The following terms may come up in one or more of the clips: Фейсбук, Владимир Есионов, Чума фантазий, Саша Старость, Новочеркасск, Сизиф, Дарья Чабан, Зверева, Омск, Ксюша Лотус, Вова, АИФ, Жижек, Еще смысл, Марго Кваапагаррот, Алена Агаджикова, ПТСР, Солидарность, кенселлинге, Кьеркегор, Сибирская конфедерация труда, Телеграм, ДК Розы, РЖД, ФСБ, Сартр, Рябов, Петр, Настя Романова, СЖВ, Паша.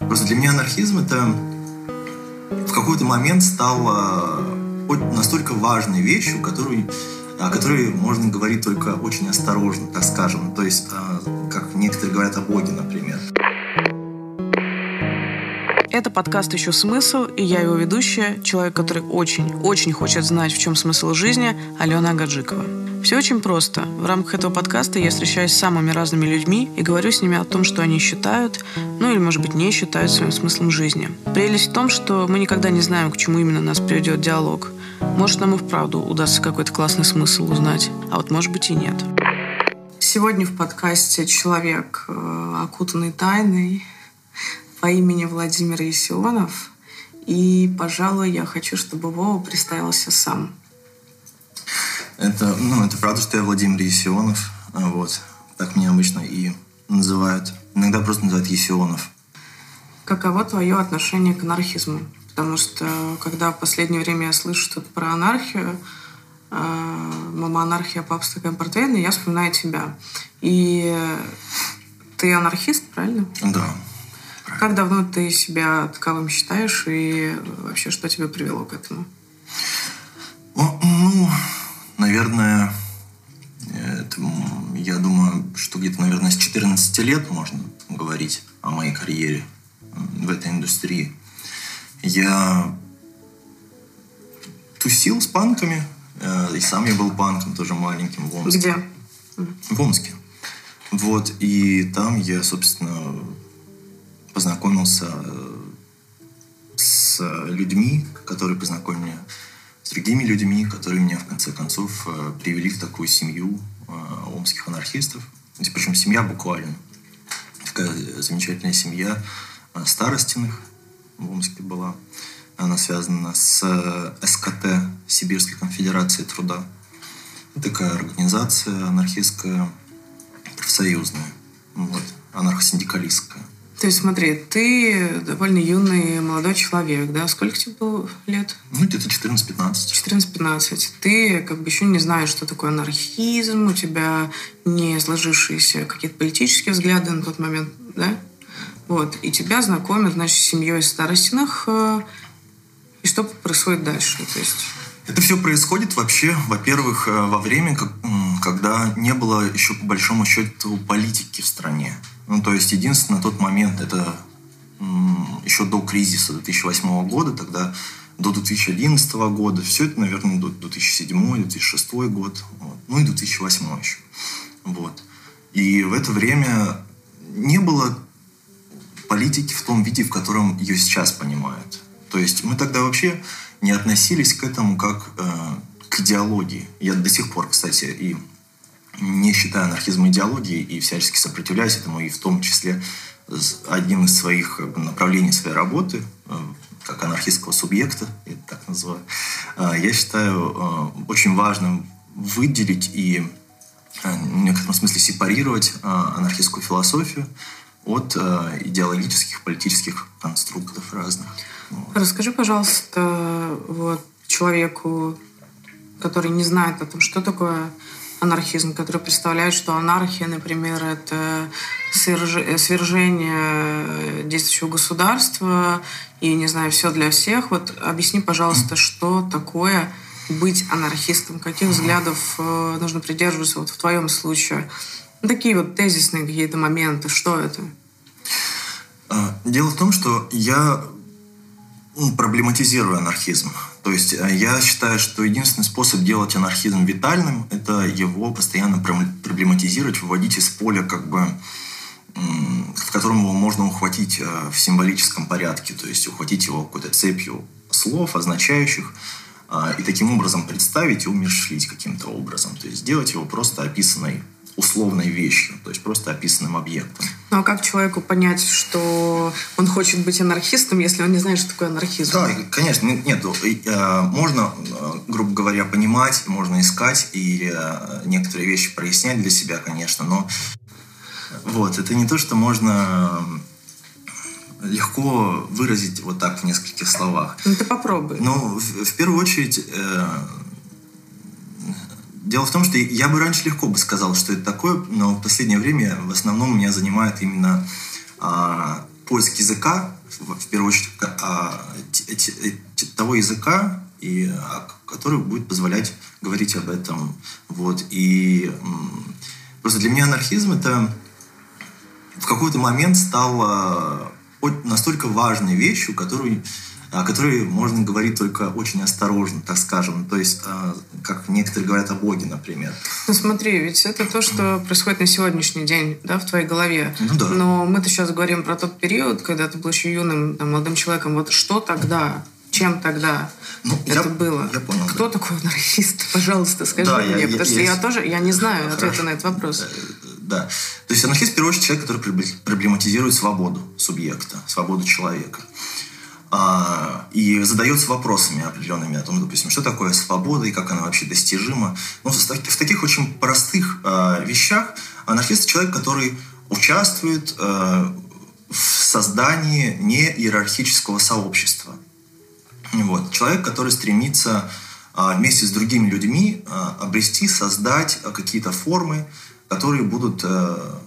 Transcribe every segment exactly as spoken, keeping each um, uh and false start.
Просто для меня анархизм это в какой-то момент стало настолько важной вещью, которую, о которой можно говорить только очень осторожно, так скажем. То есть, как некоторые говорят о Боге, например. Это подкаст «Еще смысл», и я его ведущая, человек, который очень-очень хочет знать, в чем смысл жизни, Алена Агаджикова. Все очень просто. В рамках этого подкаста я встречаюсь с самыми разными людьми и говорю с ними о том, что они считают, ну или, может быть, не считают своим смыслом жизни. Прелесть в том, что мы никогда не знаем, к чему именно нас приведет диалог. Может, нам и вправду удастся какой-то классный смысл узнать, а вот может быть и нет. Сегодня в подкасте человек, окутанный тайной, по имени Владимир Есионов, и, пожалуй, я хочу, чтобы Вова представился сам. Это, ну, это правда, что я Владимир Есионов, вот, так меня обычно и называют, иногда просто называют Есионов. Каково твое отношение к анархизму? Потому что, когда в последнее время я слышу что-то про анархию, э, мама анархия, папа стакан портвейна, я вспоминаю тебя. И ты анархист, правильно? Да. Как давно ты себя таковым считаешь и вообще что тебя привело к этому? Ну, наверное, это, я думаю, что где-то, наверное, с четырнадцати лет можно говорить о моей карьере в этой индустрии. Я тусил с панками, и сам я был панком тоже маленьким в Омске. Где? В Омске. Вот, и там я, собственно, познакомился с людьми, которые познакомили меня с другими людьми, которые меня, в конце концов, привели в такую семью омских анархистов. Причем семья буквально. Такая замечательная семья Старостиных в Омске была. Она связана с СКТ, Сибирской конфедерации труда. Такая организация анархистская, профсоюзная, вот, анархосиндикалистская. То есть, смотри, ты довольно юный молодой человек, да? Сколько тебе было лет? Ну, где-то четырнадцать-пятнадцать. четырнадцать-пятнадцать. Ты как бы еще не знаешь, что такое анархизм, у тебя не сложившиеся какие-то политические взгляды на тот момент, да? Вот. И тебя знакомят, значит, с семьей Старостиных. И что происходит дальше? То есть... Это все происходит вообще, во-первых, во время, когда не было еще по большому счету политики в стране. Ну, то есть, единственное, на тот момент, это м, еще до кризиса две тысячи восьмого года, тогда до две тысячи одиннадцатого года, все это, наверное, до две тысячи седьмого, две тысячи шестого год, вот, ну и две тысячи восьмого еще. Вот. И в это время не было политики в том виде, в котором ее сейчас понимают. То есть, мы тогда вообще не относились к этому как э, к идеологии. Я до сих пор, кстати, и... не считаю анархизм идеологией и всячески сопротивляюсь этому, и в том числе одним из своих направлений своей работы, как анархистского субъекта, я так называю, я считаю очень важным выделить и в некотором смысле сепарировать анархистскую философию от идеологических, политических конструктов разных. Расскажи, пожалуйста, вот, человеку, который не знает о том, что такое анархизм, который представляет, что анархия, например, это свержение действующего государства и, не знаю, все для всех. Вот объясни, пожалуйста, что такое быть анархистом, каких взглядов нужно придерживаться вот в твоем случае. Такие вот тезисные какие-то моменты. Что это? Дело в том, что я проблематизирую анархизм. То есть я считаю, что единственный способ делать анархизм витальным – это его постоянно проблематизировать, выводить из поля, как бы, в котором его можно ухватить в символическом порядке. То есть ухватить его какой-то цепью слов, означающих, и таким образом представить и умерщвлить каким-то образом. То есть сделать его просто описанной условной вещью, то есть просто описанным объектом. Ну а как человеку понять, что он хочет быть анархистом, если он не знает, что такое анархизм? Да, конечно, нет, можно, грубо говоря, понимать, можно искать и некоторые вещи прояснять для себя, конечно, но вот, это не то, что можно легко выразить вот так в нескольких словах. Ну ты попробуй. Ну, в, в первую очередь... Дело в том, что я бы раньше легко бы сказал, что это такое, но в последнее время в основном меня занимает именно а, поиск языка, в первую очередь, того языка, и, который будет позволять говорить об этом. Вот. И просто для меня анархизм это в какой-то момент стал настолько важной вещью, которую, о которой можно говорить только очень осторожно, так скажем. То есть, как некоторые говорят о Боге, например. Ну смотри, ведь это то, что происходит на сегодняшний день, да, в твоей голове. Ну, да. Но мы-то сейчас говорим про тот период, когда ты был еще юным, там, молодым человеком. Вот что тогда... Чем тогда ну, это я, было? Я понял, Кто да. такой анархист? Пожалуйста, скажи да, мне, я, потому я, что я, я тоже я не знаю хорошо. ответа на этот вопрос. Да, да. То есть анархист, в первую очередь, человек, который проблематизирует свободу субъекта, свободу человека. А, и задается вопросами определенными о том, допустим, что такое свобода и как она вообще достижима. Ну, в, в таких очень простых а, вещах анархист – человек, который участвует а, в создании неиерархического сообщества. Вот. Человек, который стремится а, вместе с другими людьми а, обрести, создать а, какие-то формы, которые будут а,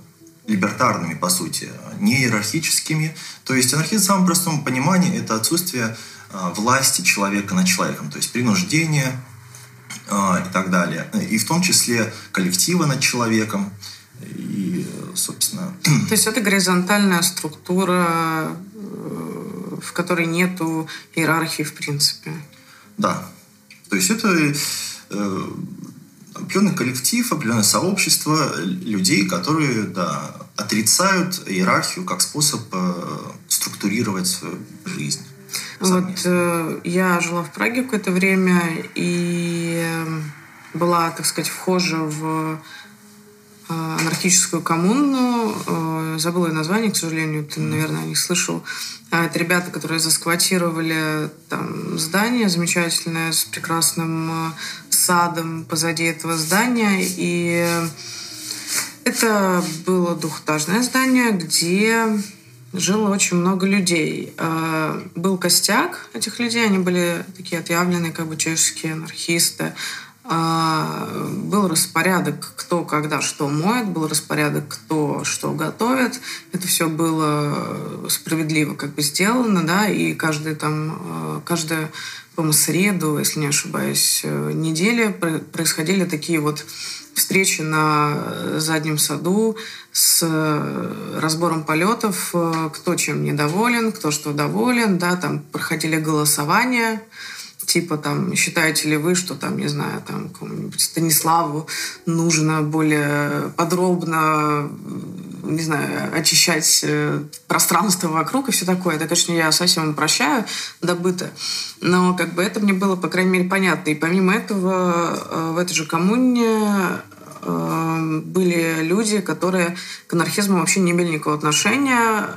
либертарными, по сути, не иерархическими. То есть анархизм в самом простом понимании – это отсутствие а, власти человека над человеком, то есть принуждение а, и так далее. И в том числе коллектива над человеком. И, собственно... То есть это горизонтальная структура... в которой нету иерархии в принципе. Да. То есть это э, определенный коллектив, определенное сообщество людей, которые да, отрицают иерархию как способ э, структурировать свою жизнь. Вот э, я жила в Праге какое-то время и была, так сказать, вхожа в анархическую коммуну, забыла ее название, к сожалению, ты, наверное, о них слышал. Это ребята, которые засквотировали там здание замечательное с прекрасным садом позади этого здания. И это было двухэтажное здание, где жило очень много людей. Был костяк этих людей, они были такие отъявленные, как бы чешские анархисты. Был распорядок, кто когда что моет, был распорядок, кто что готовит. Это все было справедливо как бы сделано, да, и каждый там, каждую, по-моему, среду, если не ошибаюсь, неделю происходили такие вот встречи на заднем саду с разбором полетов, кто чем недоволен, кто что доволен, да, там проходили голосования. Типа, там, считаете ли вы, что, там, не знаю, там, какому-нибудь Станиславу нужно более подробно, не знаю, очищать пространство вокруг и все такое. Это, конечно, я совсем прощаю добыто. Но, как бы, это мне было, по крайней мере, понятно. И помимо этого, в этой же коммуне были люди, которые к анархизму вообще не имели никакого отношения.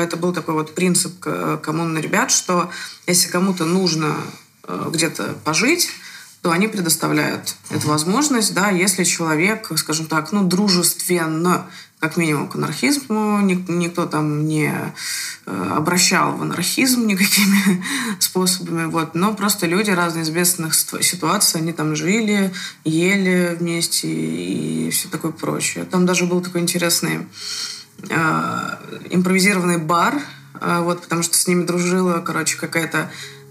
Это был такой вот принцип коммуны ребят, что если кому-то нужно где-то пожить, то они предоставляют uh-huh. эту возможность, да, если человек, скажем так, ну, дружественно, как минимум, к анархизму, никто там не обращал в анархизм никакими способами, вот, но просто люди разных известных ситуаций, они там жили, ели вместе и все такое прочее. Там даже был такой интересный э, импровизированный бар, э, вот, потому что с ними дружила, короче, какая-то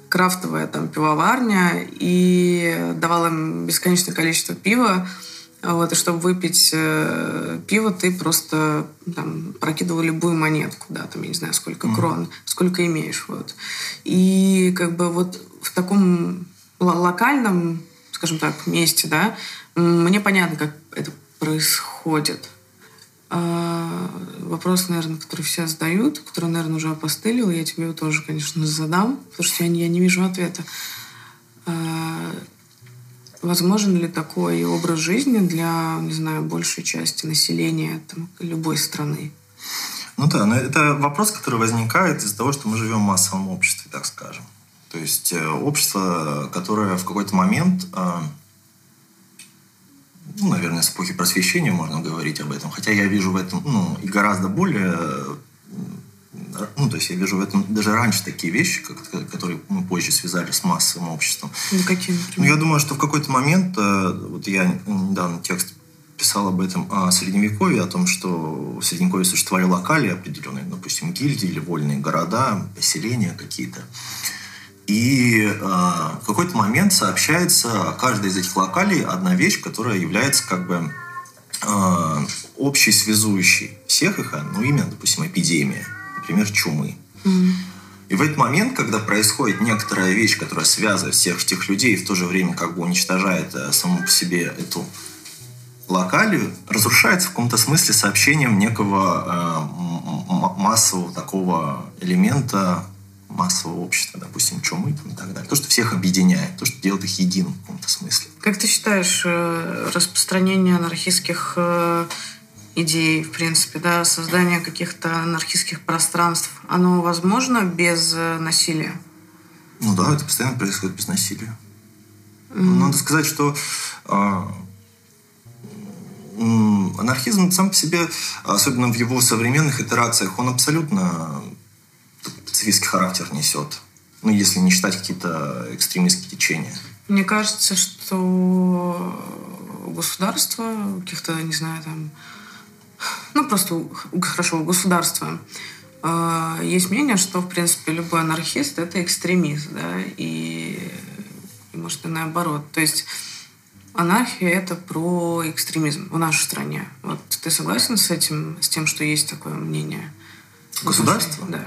крафтовая там пивоварня и давала им бесконечное количество пива. Вот, и чтобы выпить э, пиво, ты просто там, прокидывал любую монетку, да, там, я не знаю, сколько mm-hmm. крон, сколько имеешь. Вот. И как бы вот в таком л- локальном, скажем так, месте, да, мне понятно, как это происходит. А, вопрос, наверное, который все задают, который, наверное, уже опостылил, я тебе его тоже, конечно, задам, потому что я не, я не вижу ответа. А, возможен ли такой образ жизни для, не знаю, большей части населения там, любой страны? Ну да, но это вопрос, который возникает из-за того, что мы живем в массовом обществе, так скажем. То есть общество, которое в какой-то момент... Ну, наверное, с эпохи просвещения можно говорить об этом. Хотя я вижу в этом, ну, и гораздо более... Ну, то есть я вижу в этом даже раньше такие вещи, которые мы позже связали с массовым обществом. Ну, какие, например? Ну, я думаю, что в какой-то момент... Вот я недавно текст писал об этом, о Средневековье, о том, что в Средневековье существовали локали определенные, допустим, гильдии или вольные города, поселения какие-то. И э, в какой-то момент сообщается о каждой из этих локалей одна вещь, которая является как бы э, общей связующей всех их, ну, именно, допустим, эпидемия, например, чумы. Mm-hmm. И в этот момент, когда происходит некоторая вещь, которая связывает всех этих людей и в то же время как бы уничтожает саму по себе эту локалию, разрушается в каком-то смысле сообщением некого э, м- массового такого элемента массового общества, допустим, чумы там, и так далее. То, что всех объединяет, то, что делает их единым в каком-то смысле. Как ты считаешь, распространение анархистских идей, в принципе, да, создание каких-то анархистских пространств, оно возможно без насилия? Ну да, это постоянно происходит без насилия. Mm-hmm. Надо сказать, что э, анархизм сам по себе, особенно в его современных итерациях, он абсолютно пацифистский характер несет. Ну, если не считать какие-то экстремистские течения. Мне кажется, что государство, каких-то, не знаю, там, ну, просто хорошо, у государства э, есть мнение, что, в принципе, любой анархист – это экстремист, да, и, и, может, и наоборот. То есть анархия – это про экстремизм в нашей стране. Вот ты согласен с этим, с тем, что есть такое мнение? Государство? Да.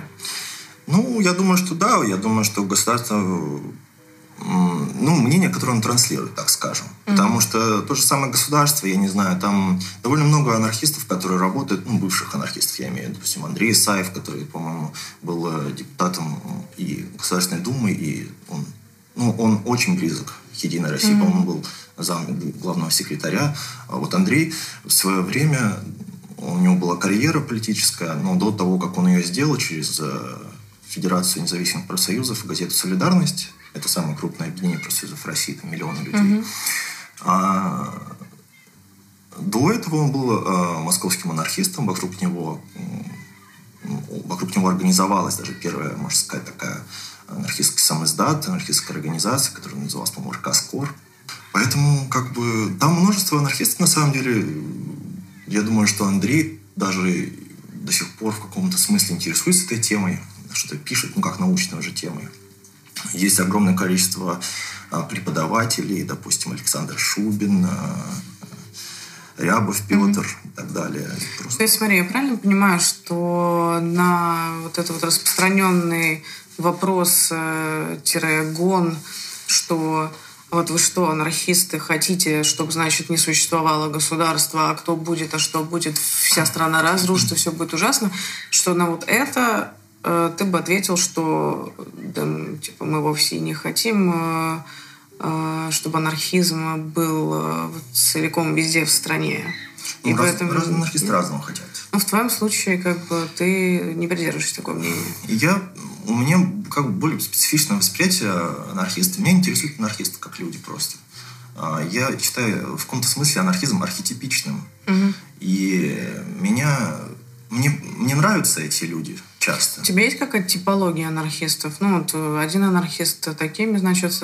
Ну, я думаю, что да. Я думаю, что государство, ну, мнение, которое он транслирует, так скажем. Mm-hmm. Потому что то же самое государство, я не знаю, там довольно много анархистов, которые работают, ну, бывших анархистов, я имею в виду, допустим, Андрей Саев, который, по-моему, был депутатом и Государственной Думы, и он, ну, он очень близок к Единой России, mm-hmm. по-моему, был зам главного секретаря. А вот Андрей в свое время, у него была карьера политическая, но до того, как он ее сделал, через Федерацию независимых профсоюзов и газету «Солидарность», это самое крупное объединение профсоюзов России, там миллионы людей. Mm-hmm. А до этого он был а, московским анархистом, вокруг него, вокруг него организовалась даже первая, можно сказать, такая анархистская самиздат, анархистская организация, которая называлась, по-моему, «Каскор». Поэтому как бы там множество анархистов, на самом деле. Я думаю, что Андрей даже до сих пор в каком-то смысле интересуется этой темой, что-то пишет, ну, как научной уже темой. Есть огромное количество преподавателей, допустим, Александр Шубин, Рябов, Петр mm-hmm. и так далее. Просто... То есть, смотри, я правильно понимаю, что на вот этот вот распространенный вопрос-гон, что... Вот вы что, анархисты, хотите, чтобы, значит, не существовало государство, а кто будет, а что будет, вся страна разрушится, все будет ужасно, что на вот это э, ты бы ответил, что да, типа, мы вовсе не хотим, э, э, чтобы анархизм был э, целиком везде в стране. Ну, раз, этом... раз анархисты разного хотят. Ну, в твоем случае, как бы, ты не придерживаешься такого мнения. Я... У меня как бы более специфичное восприятие анархистов. Меня интересуют анархисты как люди просто. Я считаю в каком-то смысле анархизм архетипичным. Угу. И меня... Мне, мне нравятся эти люди часто. У тебя есть какая-то типология анархистов? Ну, вот один анархист такими, значит,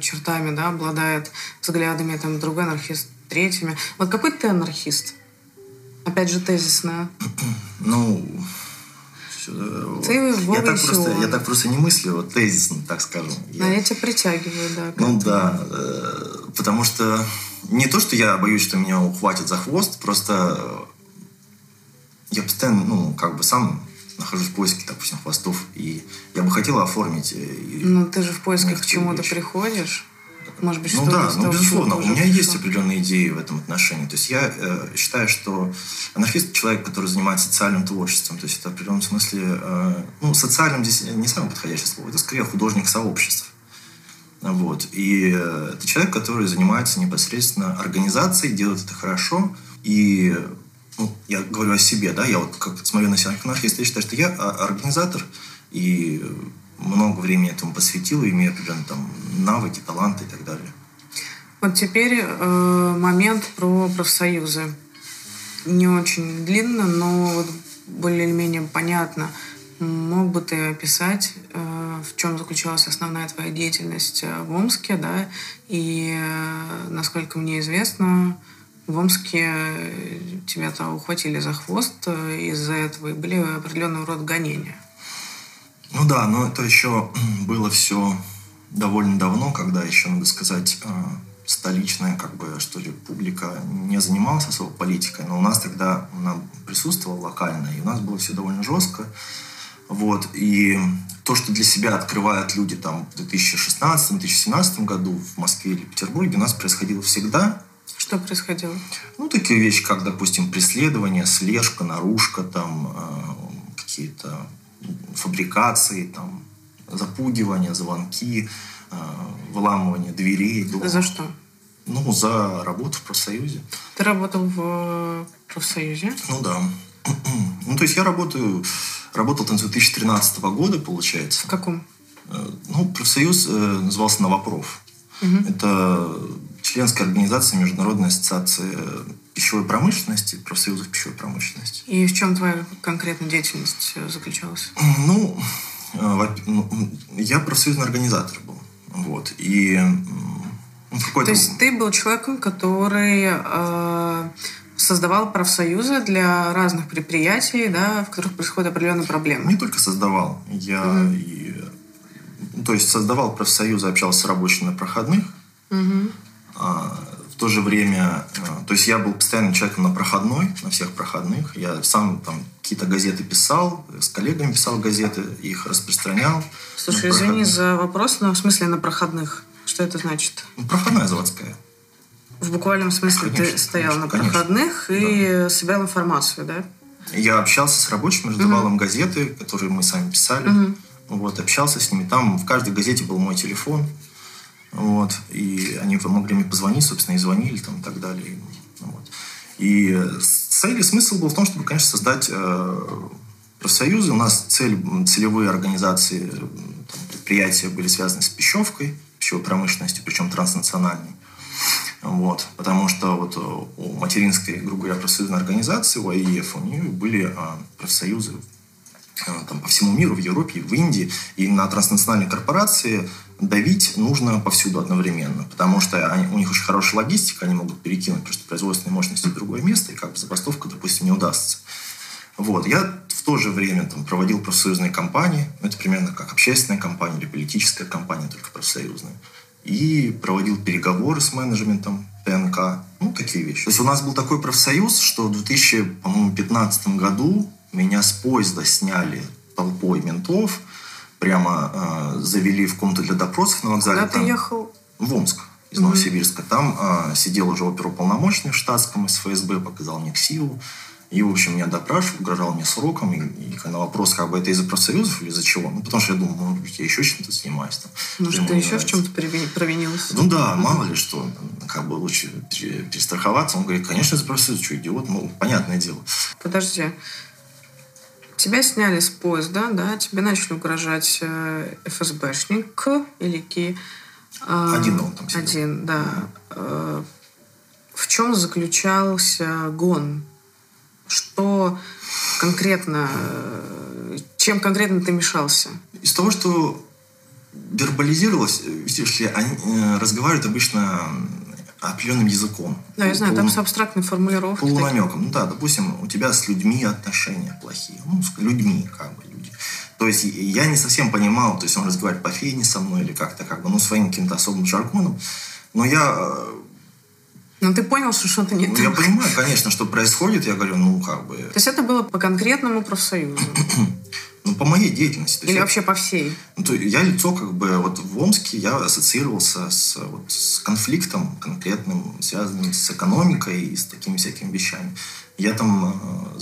чертами, да, обладает взглядами, там, другой анархист третьими. Вот какой ты анархист? Опять же, тезисно. Ну... Ты, Бог, я, так просто, я так просто не мыслю, вот, тезисно, так скажем. А я, я тебя притягиваю, да. Ну этому. Да, э, потому что не то, что я боюсь, что меня ухватят за хвост, просто я постоянно, ну, как бы сам нахожусь в поиске, допустим, хвостов, и я бы хотела оформить... Ну, ты же в поисках к чему-то приходишь. Может быть, ну да, ну безусловно, у меня есть определенные идеи в этом отношении. То есть я э, считаю, что анархист – человек, который занимается социальным творчеством. То есть это в определенном смысле... Э, ну, социальным здесь не самое подходящее слово. Это скорее художник сообществ. Вот. И э, это человек, который занимается непосредственно организацией, делает это хорошо. И ну, я говорю о себе, да, я вот как смотрю на себя анархиста, я считаю, что я организатор и... много времени этому посвятил, имея определенные там навыки, таланты и так далее. Вот теперь э, момент про профсоюзы. Не очень длинно, но вот более-менее понятно. Мог бы ты описать, э, в чем заключалась основная твоя деятельность в Омске, да, и, э, насколько мне известно, В Омске тебя там ухватили за хвост из-за этого, и были определенного рода гонения. Ну да, но это еще было все довольно давно, когда еще, надо сказать, столичная, как бы, что ли, публика не занималась особо политикой, но у нас тогда она присутствовала локально, и у нас было все довольно жестко. Вот, и то, что для себя открывают люди там в две тысячи шестнадцатом — две тысячи семнадцатом году в Москве или Петербурге, у нас происходило всегда. Что происходило? Ну, такие вещи, как, допустим, преследование, слежка, наружка, там, э, какие-то фабрикации, там, запугивание, звонки, э, выламывание дверей. Дома. За что? Ну, за работу в профсоюзе. Ты работал в профсоюзе? Ну, да. Ну, то есть я работаю... Работал там с две тысячи тринадцатого года, получается. В каком? Ну, профсоюз назывался «Новопроф». Угу. Это членская организация Международной ассоциации пищевой промышленности, профсоюзов пищевой промышленности. И в чем твоя конкретная деятельность заключалась? Ну, я профсоюзный организатор был. Вот. И в какой-то... То есть ты был человеком, который... Э... создавал профсоюзы для разных предприятий, да, в которых происходят определенные проблемы. Не только создавал. Я mm-hmm. и, то есть создавал профсоюзы, общался с рабочими на проходных. Mm-hmm. А, в то же время... А, то есть я был постоянным человеком на проходной, на всех проходных. Я сам там какие-то газеты писал, с коллегами писал газеты, их распространял. Слушай, извини за вопрос, но в смысле на проходных? Что это значит? Ну, проходная заводская. В буквальном смысле конечно, ты стоял конечно, на проходных конечно, и да. собирал информацию, да? Я общался с рабочими, раздавал им uh-huh. газеты, которые мы сами писали. Uh-huh. Вот, общался с ними. Там в каждой газете был мой телефон. Вот, и они могли мне позвонить, собственно, и звонили там, и так далее. Вот. И цель и смысл был в том, чтобы, конечно, создать э, профсоюзы. У нас цель, целевые организации, там, предприятия были связаны с пищевкой, пищевой промышленностью, причем транснациональной. Вот, потому что вот у материнской, грубо говоря, профсоюзной организации, у АИФ, у нее были а, профсоюзы а, там, по всему миру, в Европе, в Индии. И на транснациональные корпорации давить нужно повсюду одновременно, потому что они, у них очень хорошая логистика, они могут перекинуть просто производственные мощности в другое место, и как бы забастовка, допустим, не удастся. Вот, я в то же время там, проводил профсоюзные кампании, это примерно как общественная кампания или политическая кампания, только профсоюзная. И проводил переговоры с менеджментом ТНК, ну, такие вещи. То есть у нас был такой профсоюз, что в две тысячи пятнадцатом году меня с поезда сняли толпой ментов, прямо э, завели в комнату для допросов на вокзале. Куда там, ты ехал? В Омск, из mm-hmm. Новосибирска. Там э, сидел уже оперуполномоченный в штатском из ФСБ, показал мне ксиву. И, в общем, меня допрашивал, угрожал мне сроком. И, и на вопрос, как бы, это из-за профсоюзов или из-за чего? Ну, потому что я думал, может быть, я еще чем-то занимаюсь. Там, может, ты еще нравится. В чем-то провинился? Ну да, У-у-у. мало ли что. Как бы лучше перестраховаться. Он говорит, конечно, из-за профсоюзов, что, идиот? Мол, понятное дело. Подожди. Тебя сняли с поезда, да? Тебе начали угрожать ФСБшник или Ки? Один он там сидел. Один, да. да. В чем заключался гон? Что конкретно, чем конкретно ты мешался? Из того, что вербализировалось, видишь ли, они разговаривают обычно определенным языком. Да, я знаю, полу... там с абстрактной формулировкой. Полунамеком. Ну да, допустим, у тебя с людьми отношения плохие. Ну, с людьми, как бы, люди. То есть я не совсем понимал, то есть он разговаривает по-фейне со мной или как-то, как бы, ну, своим каким-то особым жаргоном. Но я... Но ты понял, что что-то не так. Я понимаю, конечно, что происходит. Я говорю, ну, как бы... То есть это было по конкретному профсоюзу? Ну, по моей деятельности. Или вообще по всей? Ну, то я лицо, как бы, вот в Омске я ассоциировался с, вот, с конфликтом конкретным, связанным с экономикой и с такими всякими вещами. Я там,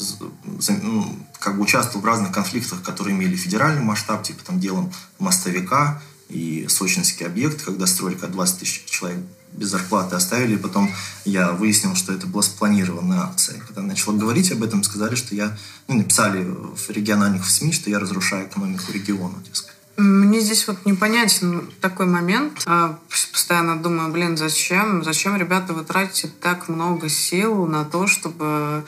ну, как бы участвовал в разных конфликтах, которые имели федеральный масштаб, типа там делом мостовика и сочинский объект, когда стройка двадцать тысяч человек без зарплаты оставили, и потом я выяснил, что это была спланированная акция. Когда начал говорить об этом, сказали, что я... Ну, написали в региональных СМИ, что я разрушаю экономику региона, дескать. Мне здесь вот непонятен такой момент. Я постоянно думаю, блин, зачем? Зачем, ребята, вы тратите так много сил на то, чтобы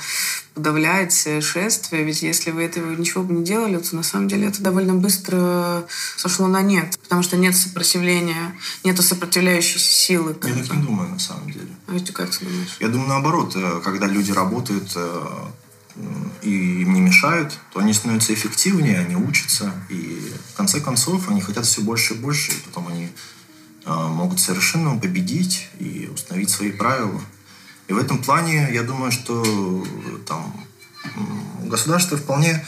подавляете шествие, ведь если вы этого ничего бы не делали, то на самом деле это довольно быстро сошло на нет, потому что нет сопротивления, нету сопротивляющейся силы. Я так не думаю, на самом деле. А ты как ты думаешь? Я думаю, наоборот, когда люди работают и им не мешают, то они становятся эффективнее, они учатся, и в конце концов они хотят все больше и больше, и потом они могут совершенно победить и установить свои правила. И в этом плане, я думаю, что там государство вполне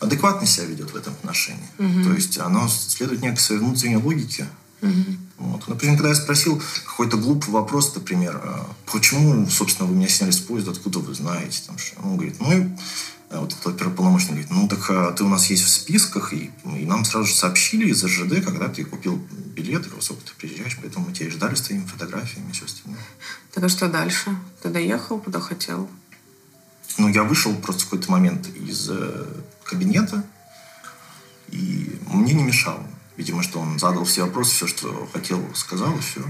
адекватно себя ведет в этом отношении. Mm-hmm. То есть оно следует некой своей внутренней логике. Mm-hmm. Вот. Например, когда я спросил какой-то глупый вопрос, например, почему, собственно, вы меня сняли с поезда, откуда вы знаете? Там, что? Он говорит, ну, вот этот первополномочный говорит, ну, так ты у нас есть в списках, и, и нам сразу же сообщили из РЖД, когда ты купил билет, и поскольку ты приезжаешь, поэтому мы тебя и ждали с твоими фотографиями и все остальное. Так а что дальше? Ты доехал, куда хотел? Ну, я вышел просто в какой-то момент из кабинета, и мне не мешало. Видимо, что он задал все вопросы, все, что хотел, сказал, и все.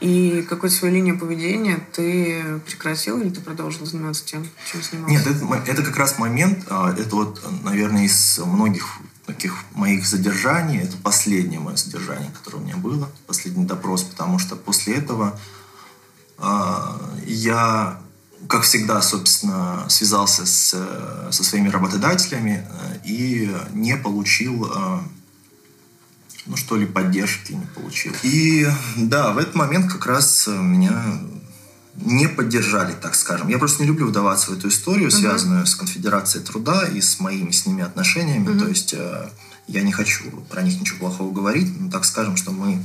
И какую-то свою линию поведения ты прекратил или ты продолжил заниматься тем, чем снимался? Нет, это, это как раз момент, это вот, наверное, из многих таких моих задержаний, это последнее мое задержание, которое у меня было, последний допрос, потому что после этого я, как всегда, собственно, связался с, со своими работодателями и не получил... ну, что ли, поддержки не получил. И да, в этот момент как раз меня не поддержали, так скажем. Я просто не люблю вдаваться в эту историю, uh-huh. связанную с Конфедерацией труда и с моими с ними отношениями. Uh-huh. То есть я не хочу про них ничего плохого говорить, но так скажем, что мы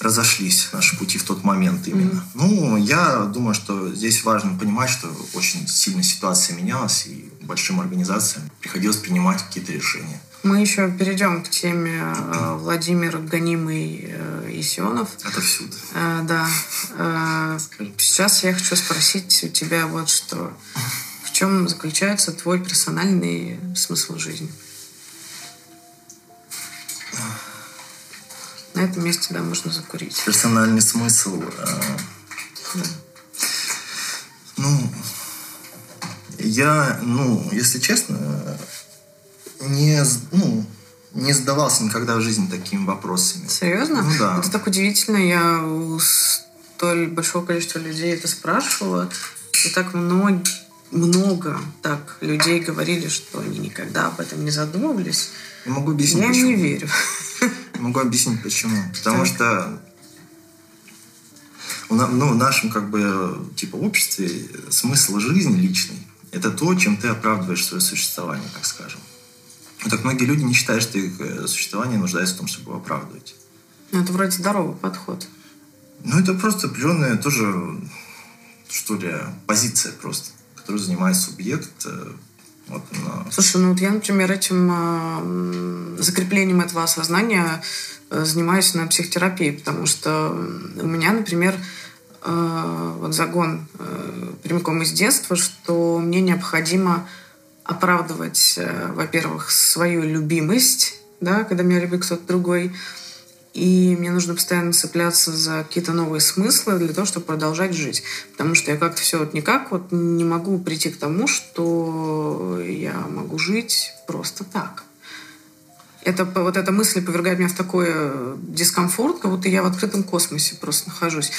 разошлись, наши пути в тот момент именно. Uh-huh. Ну, я думаю, что здесь важно понимать, что очень сильно ситуация менялась, и большим организациям приходилось принимать какие-то решения. Мы еще перейдем к теме Владимир гонимый Есионов. Отовсюду. А, да. А, сейчас я хочу спросить у тебя вот что. В чем заключается твой персональный смысл жизни? На этом месте, да, можно закурить. Персональный смысл? Да. Ну, я, ну, если честно... Не, ну, не задавался никогда в жизни такими вопросами. Серьезно? Ну, да. Это так удивительно. Я у столь большого количества людей это спрашивала. И так много, много так людей говорили, что они никогда об этом не задумывались. Я могу объяснить, Я почему. не верю. Я могу объяснить, почему. Потому так. что в, ну, в нашем как бы, типа, обществе смысл жизни личный – это то, чем ты оправдываешь свое существование, так скажем. Так многие люди не считают, что их существование нуждается в том, чтобы его оправдывать. Ну, это вроде здоровый подход. Ну, это просто определенная тоже, что ли, позиция просто, которую занимает субъект. Вот, но... Слушай, ну вот я, например, этим э, закреплением этого осознания э, занимаюсь на психотерапии, потому что у меня, например, э, вот загон э, прямиком из детства, что мне необходимо оправдывать, во-первых, свою любимость, да, когда меня любит кто-то другой. И мне нужно постоянно цепляться за какие-то новые смыслы для того, чтобы продолжать жить. Потому что я как-то все вот никак вот не могу прийти к тому, что я могу жить просто так. Это, вот эта мысль повергает меня в такой дискомфорт, как будто я в открытом космосе просто нахожусь.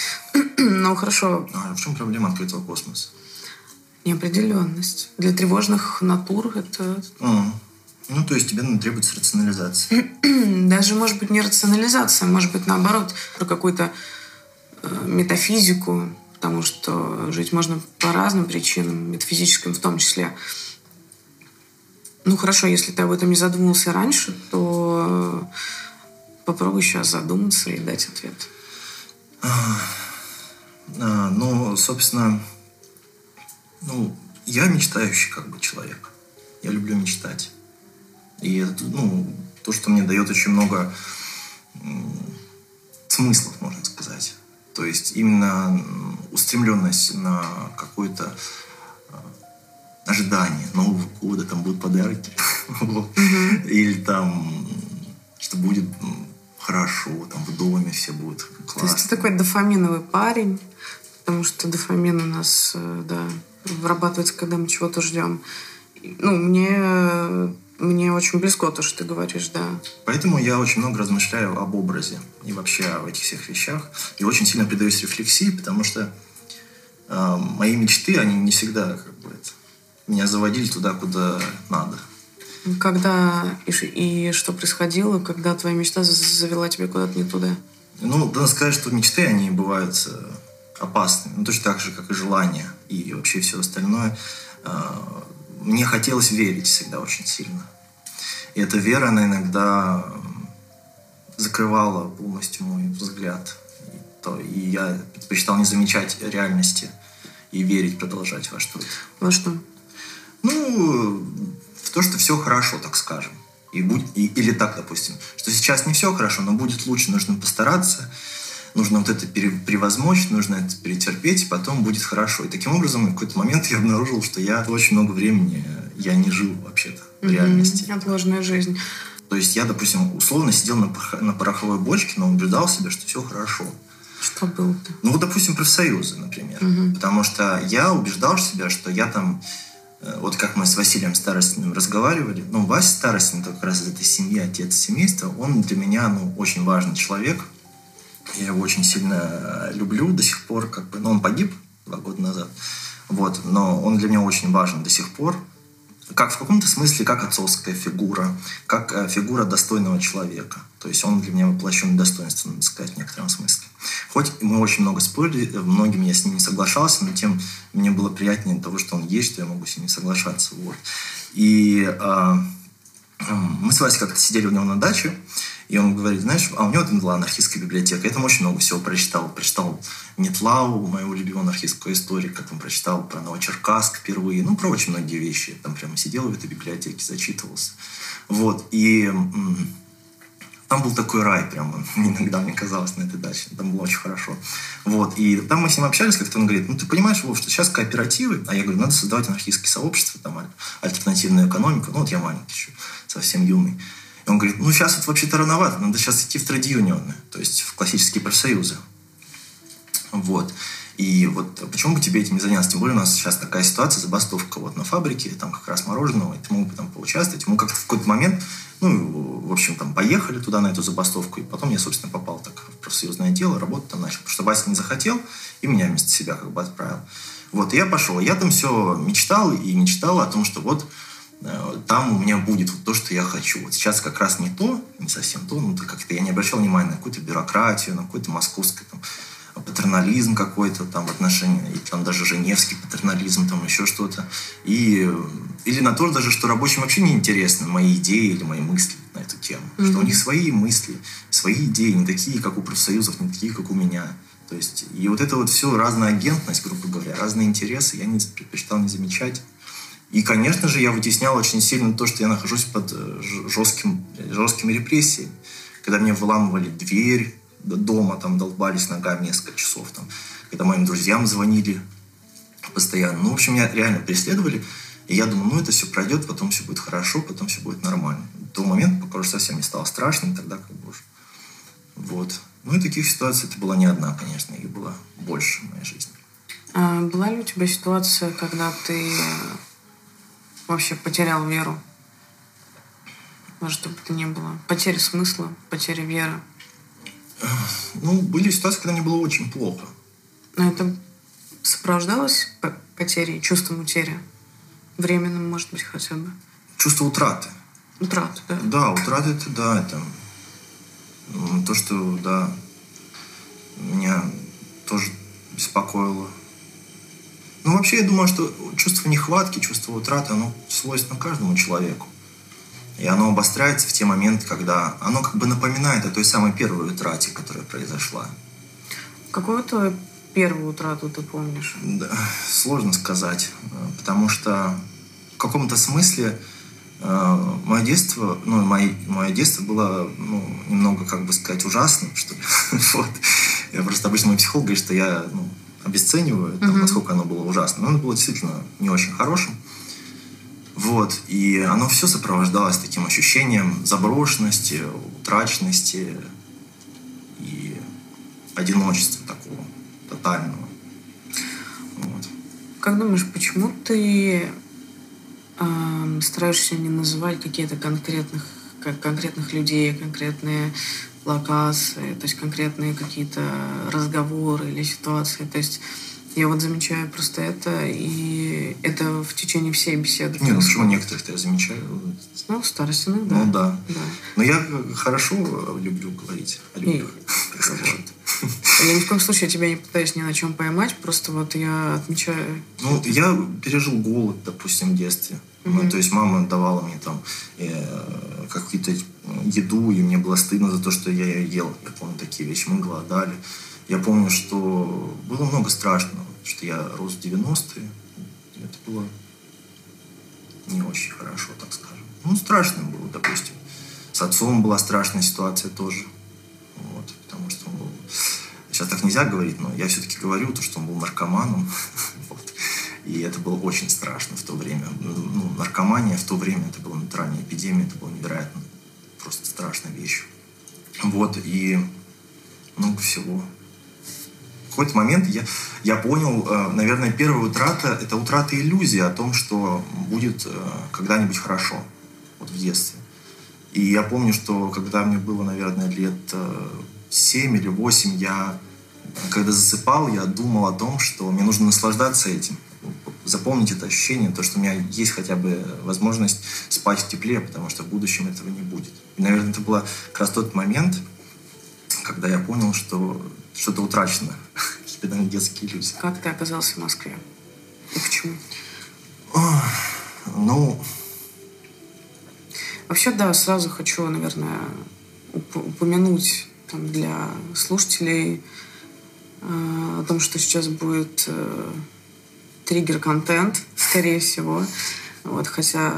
Но хорошо... А в чем проблема открытого космоса? Неопределенность. Для тревожных натур это... Mm. Ну, то есть тебе требуется рационализация. Даже, может быть, не рационализация, может быть, наоборот, про какую-то э, метафизику, потому что жить можно по разным причинам, метафизическим в том числе. Ну, хорошо, если ты об этом не задумывался раньше, то попробуй сейчас задуматься и дать ответ. А, ну, собственно... Ну, я мечтающий как бы человек. Я люблю мечтать. И это, ну, то, что мне дает очень много смыслов, можно сказать. То есть именно устремленность на какое-то ожидание Нового года, там будут подарки, или там, что будет хорошо, там в доме все будет классно. То есть ты такой дофаминовый парень, потому что дофамин у нас, да... вырабатывается, когда мы чего-то ждем. Ну, мне, мне очень близко то, что ты говоришь, да. Поэтому я очень много размышляю об образе и вообще об этих всех вещах. И очень сильно предаюсь рефлексии, потому что э, мои мечты, они не всегда как бы, это, меня заводили туда, куда надо. Когда и, и что происходило, когда твоя мечта завела тебя куда-то не туда? Ну, надо сказать, что мечты, они бывают опасны. Ну, точно так же, как и желания и вообще все остальное. Мне хотелось верить всегда очень сильно. И эта вера, она иногда закрывала полностью мой взгляд. И, то, и я предпочитал не замечать реальности и верить, продолжать во что-то. Во что? Ну, в то, что все хорошо, так скажем. И будь, и, или так, допустим, что сейчас не все хорошо, но будет лучше, нужно постараться, нужно вот это пере, превозмочь, нужно это перетерпеть, и потом будет хорошо. И таким образом в какой-то момент я обнаружил, что я очень много времени, я не жил вообще-то в mm-hmm. реальности. Отложенная жизнь. То есть я, допустим, условно сидел на, на пороховой бочке, но убеждал себя, что все хорошо. Что было-то? Ну, допустим, профсоюзы, например. Mm-hmm. Потому что я убеждал себя, что я там... Вот как мы с Василием Старостиным разговаривали, ну, Вася Старостин, как раз из этой семьи, отец семейства, он для меня, ну, очень важный человек. Я его очень сильно люблю до сих пор, как бы, ну, он погиб два года назад, вот, но он для меня очень важен до сих пор, как в каком-то смысле, как отцовская фигура, как фигура достойного человека. То есть он для меня воплощен достоинство, надо сказать, в некотором смысле. Хоть мы очень много спорили, многим я с ним не соглашался, но тем мне было приятнее того, что он есть, что я могу с ним соглашаться. Вот. И э, мы с Васей как-то сидели у него на даче, и он говорит, знаешь, а у него там была анархистская библиотека, я там очень много всего прочитал. Прочитал Нетлау, моего любимого анархистского историка, там прочитал про Новочеркасск впервые, ну, про очень многие вещи. Я там прямо сидел в этой библиотеке, зачитывался. Вот, и... Там был такой рай прямо, иногда мне казалось, на этой даче. Там было очень хорошо. Вот. И там мы с ним общались, как-то он говорит, ну ты понимаешь, Вов, что сейчас кооперативы, а я говорю, надо создавать анархистские сообщества, там, альтернативную экономику. Ну вот я маленький еще, совсем юный. И он говорит, ну сейчас вот вообще-то рановато, надо сейчас идти в трейд-юнионы, то есть в классические профсоюзы. Вот. И вот почему бы тебе этим не заняться? Тем более у нас сейчас такая ситуация, забастовка вот на фабрике, там как раз мороженого, и ты мог бы там поучаствовать. Мы как-то в какой-то момент, ну, в общем, там поехали туда на эту забастовку, и потом я, собственно, попал так в профсоюзное дело, работу там начал, потому что Вася не захотел, и меня вместо себя как бы отправил. Вот, и я пошел. Я там все мечтал и мечтал о том, что вот там у меня будет вот то, что я хочу. Вот сейчас как раз не то, не совсем то, ну, как-то я не обращал внимания на какую-то бюрократию, на какую-то московскую там... патернализм какой-то там в отношении, и там даже женевский патернализм, там еще что-то. И, или на то даже, что рабочим вообще не интересны мои идеи или мои мысли на эту тему. Mm-hmm. Что у них свои мысли, свои идеи, не такие, как у профсоюзов, не такие, как у меня. То есть, и вот это вот все разноагентность, грубо говоря, разные интересы, я не предпочитал не замечать. И, конечно же, я вытеснял очень сильно то, что я нахожусь под жестким, жесткими репрессиями. Когда мне выламывали дверь, дома там долбались ногами несколько часов, там, когда моим друзьям звонили постоянно. Ну, в общем, меня реально преследовали. И я думал, ну, это все пройдет, потом все будет хорошо, потом все будет нормально. До момента, пока уже совсем не стало страшно, тогда как бы уже. Вот. Ну, и таких ситуаций это была не одна, конечно, их было больше в моей жизни. А была ли у тебя ситуация, когда ты вообще потерял веру? Может, чтобы это не было. Потеря смысла, потеря веры. Ну, были ситуации, когда мне было очень плохо. Но это сопровождалось потерей, чувством утери? Временным, может быть, хотя бы? Чувство утраты. Утраты, да. Да, утраты, это да, это... То, что, да, меня тоже беспокоило. Ну, вообще, я думаю, что чувство нехватки, чувство утраты, оно свойственно каждому человеку. И оно обостряется в те моменты, когда оно как бы напоминает о той самой первой утрате, которая произошла. Какую твою первую утрату ты помнишь? Да, сложно сказать, потому что в каком-то смысле э, мое детство, ну, мое, мое детство было, ну, немного, как бы сказать, ужасным, что ли. Вот. Я просто обычно мой психолог говорит, что я, ну, обесцениваю, там, mm-hmm. насколько оно было ужасным. Но оно было действительно не очень хорошим. Вот, и оно все сопровождалось таким ощущением заброшенности, утраченности и одиночества такого тотального. Вот. Как думаешь, почему ты э, стараешься не называть какие-то конкретных, как, конкретных людей, конкретные локации, то есть конкретные какие-то разговоры или ситуации? То есть я вот замечаю просто это, и это в течение всей беседы. Не, ну почему некоторых-то я замечаю? Ну, Старостина, да. Ну, да. да. Но я хорошо люблю говорить о людях, и, так сказать. Вот. Я ни в коем случае тебя не пытаюсь ни на чем поймать, просто вот я отмечаю... Ну, я пережил голод, допустим, в детстве. Mm-hmm. Ну, то есть мама давала мне там э, какую-то еду, и мне было стыдно за то, что я ее ел. Я помню такие вещи, мы голодали. Я помню, что было много страшного, что я рос в девяностые. Это было не очень хорошо, так скажем. Ну, страшно было, допустим. С отцом была страшная ситуация тоже. Вот, потому что он был... Сейчас так нельзя говорить, но я все-таки говорю, то, что он был наркоманом. Вот. И это было очень страшно в то время. Ну, наркомания в то время, это была натуральная эпидемия, это было невероятно просто страшная вещь. Вот, и много всего... В какой-то момент я, я понял, наверное, первая утрата – это утрата иллюзии о том, что будет когда-нибудь хорошо, вот в детстве. И я помню, что когда мне было, наверное, лет семь или восемь, я, когда засыпал, я думал о том, что мне нужно наслаждаться этим, запомнить это ощущение, то, что у меня есть хотя бы возможность спать в тепле, потому что в будущем этого не будет. И, наверное, это был как раз тот момент, когда я понял, что что-то утрачено. Какие-то детские иллюзии. Как ты оказался в Москве? И почему? О, ну... Вообще, да, сразу хочу, наверное, уп- упомянуть там, для слушателей э, о том, что сейчас будет э, триггер-контент, скорее всего. Вот, хотя,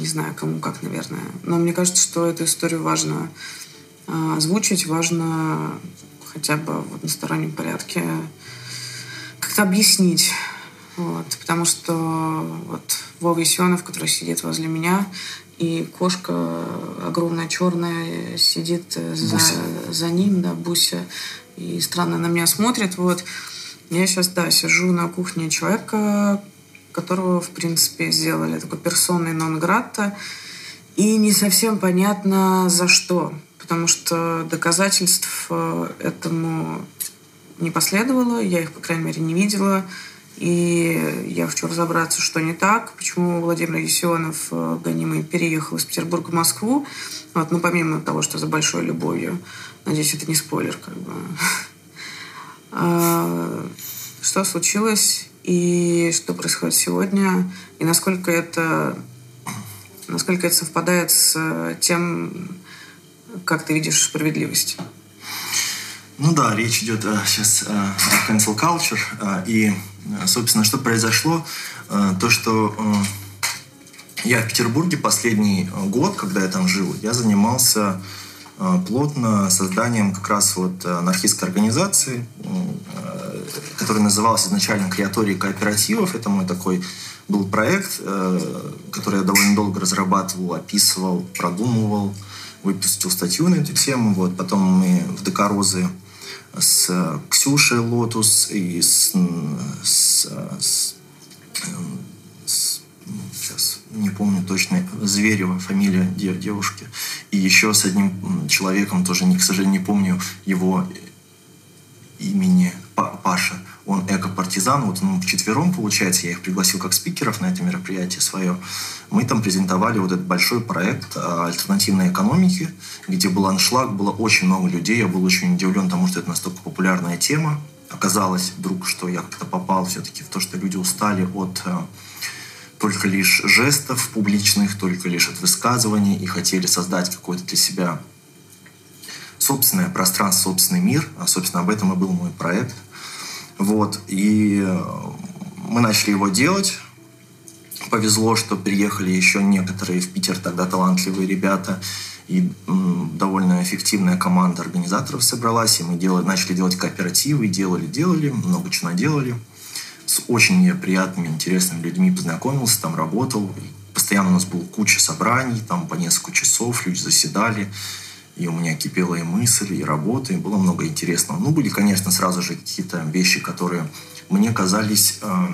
не знаю, кому как, наверное. Но мне кажется, что эту историю важно э, озвучить, важно... хотя бы в одностороннем порядке как-то объяснить. Вот. Потому что вот Вова Есионов, который сидит возле меня, и кошка огромная черная сидит за, за ним, да, Буся, и странно на меня смотрит. Вот. Я сейчас, да, сижу на кухне человека, которого, в принципе, сделали такой персоной нон-грата, и не совсем понятно, за что. Потому что доказательств этому не последовало, я их, по крайней мере, не видела. И я хочу разобраться, что не так, почему Владимир Есионов, гонимый, переехал из Петербурга в Москву. Вот, ну, помимо того, что за большой любовью. Надеюсь, это не спойлер, как бы. Что случилось и что происходит сегодня, и насколько это, насколько это совпадает с тем... Как ты видишь справедливость? Ну да, речь идет а, сейчас а, о cancel culture. А, и, собственно, что произошло? А, то, что а, я в Петербурге последний год, когда я там жил, я занимался а, плотно созданием как раз вот анархистской организации, а, которая называлась изначально «Креаторией кооперативов». Это мой такой был проект, а, который я довольно долго разрабатывал, описывал, продумывал. Выпустил статью на эту тему. Вот. Потом мы в ДК Розы с Ксюшей Лотус и с, с, с, с... Сейчас не помню точно. Зверева, фамилия девушки. И еще с одним человеком, тоже, к сожалению, не помню его имени, Паша. Он эко-партизан. Вот он вчетвером, получается, я их пригласил как спикеров на это мероприятие свое. Мы там презентовали вот этот большой проект альтернативной экономики, где был аншлаг, было очень много людей. Я был очень удивлен тому, что это настолько популярная тема. Оказалось вдруг, что я как-то попал все-таки в то, что люди устали от только лишь жестов публичных, только лишь от высказываний и хотели создать какое-то для себя собственное пространство, собственный мир. А, собственно, об этом и был мой проект. Вот, и мы начали его делать. Повезло, что приехали еще некоторые в Питер тогда талантливые ребята, и м, довольно эффективная команда организаторов собралась, и мы делали, начали делать кооперативы, делали-делали, много чего наделали. С очень приятными, интересными людьми познакомился, там работал. Постоянно у нас была куча собраний, там по несколько часов люди заседали. И у меня кипела и мысль, и работа, и было много интересного. Ну, были, конечно, сразу же какие-то вещи, которые мне казались э,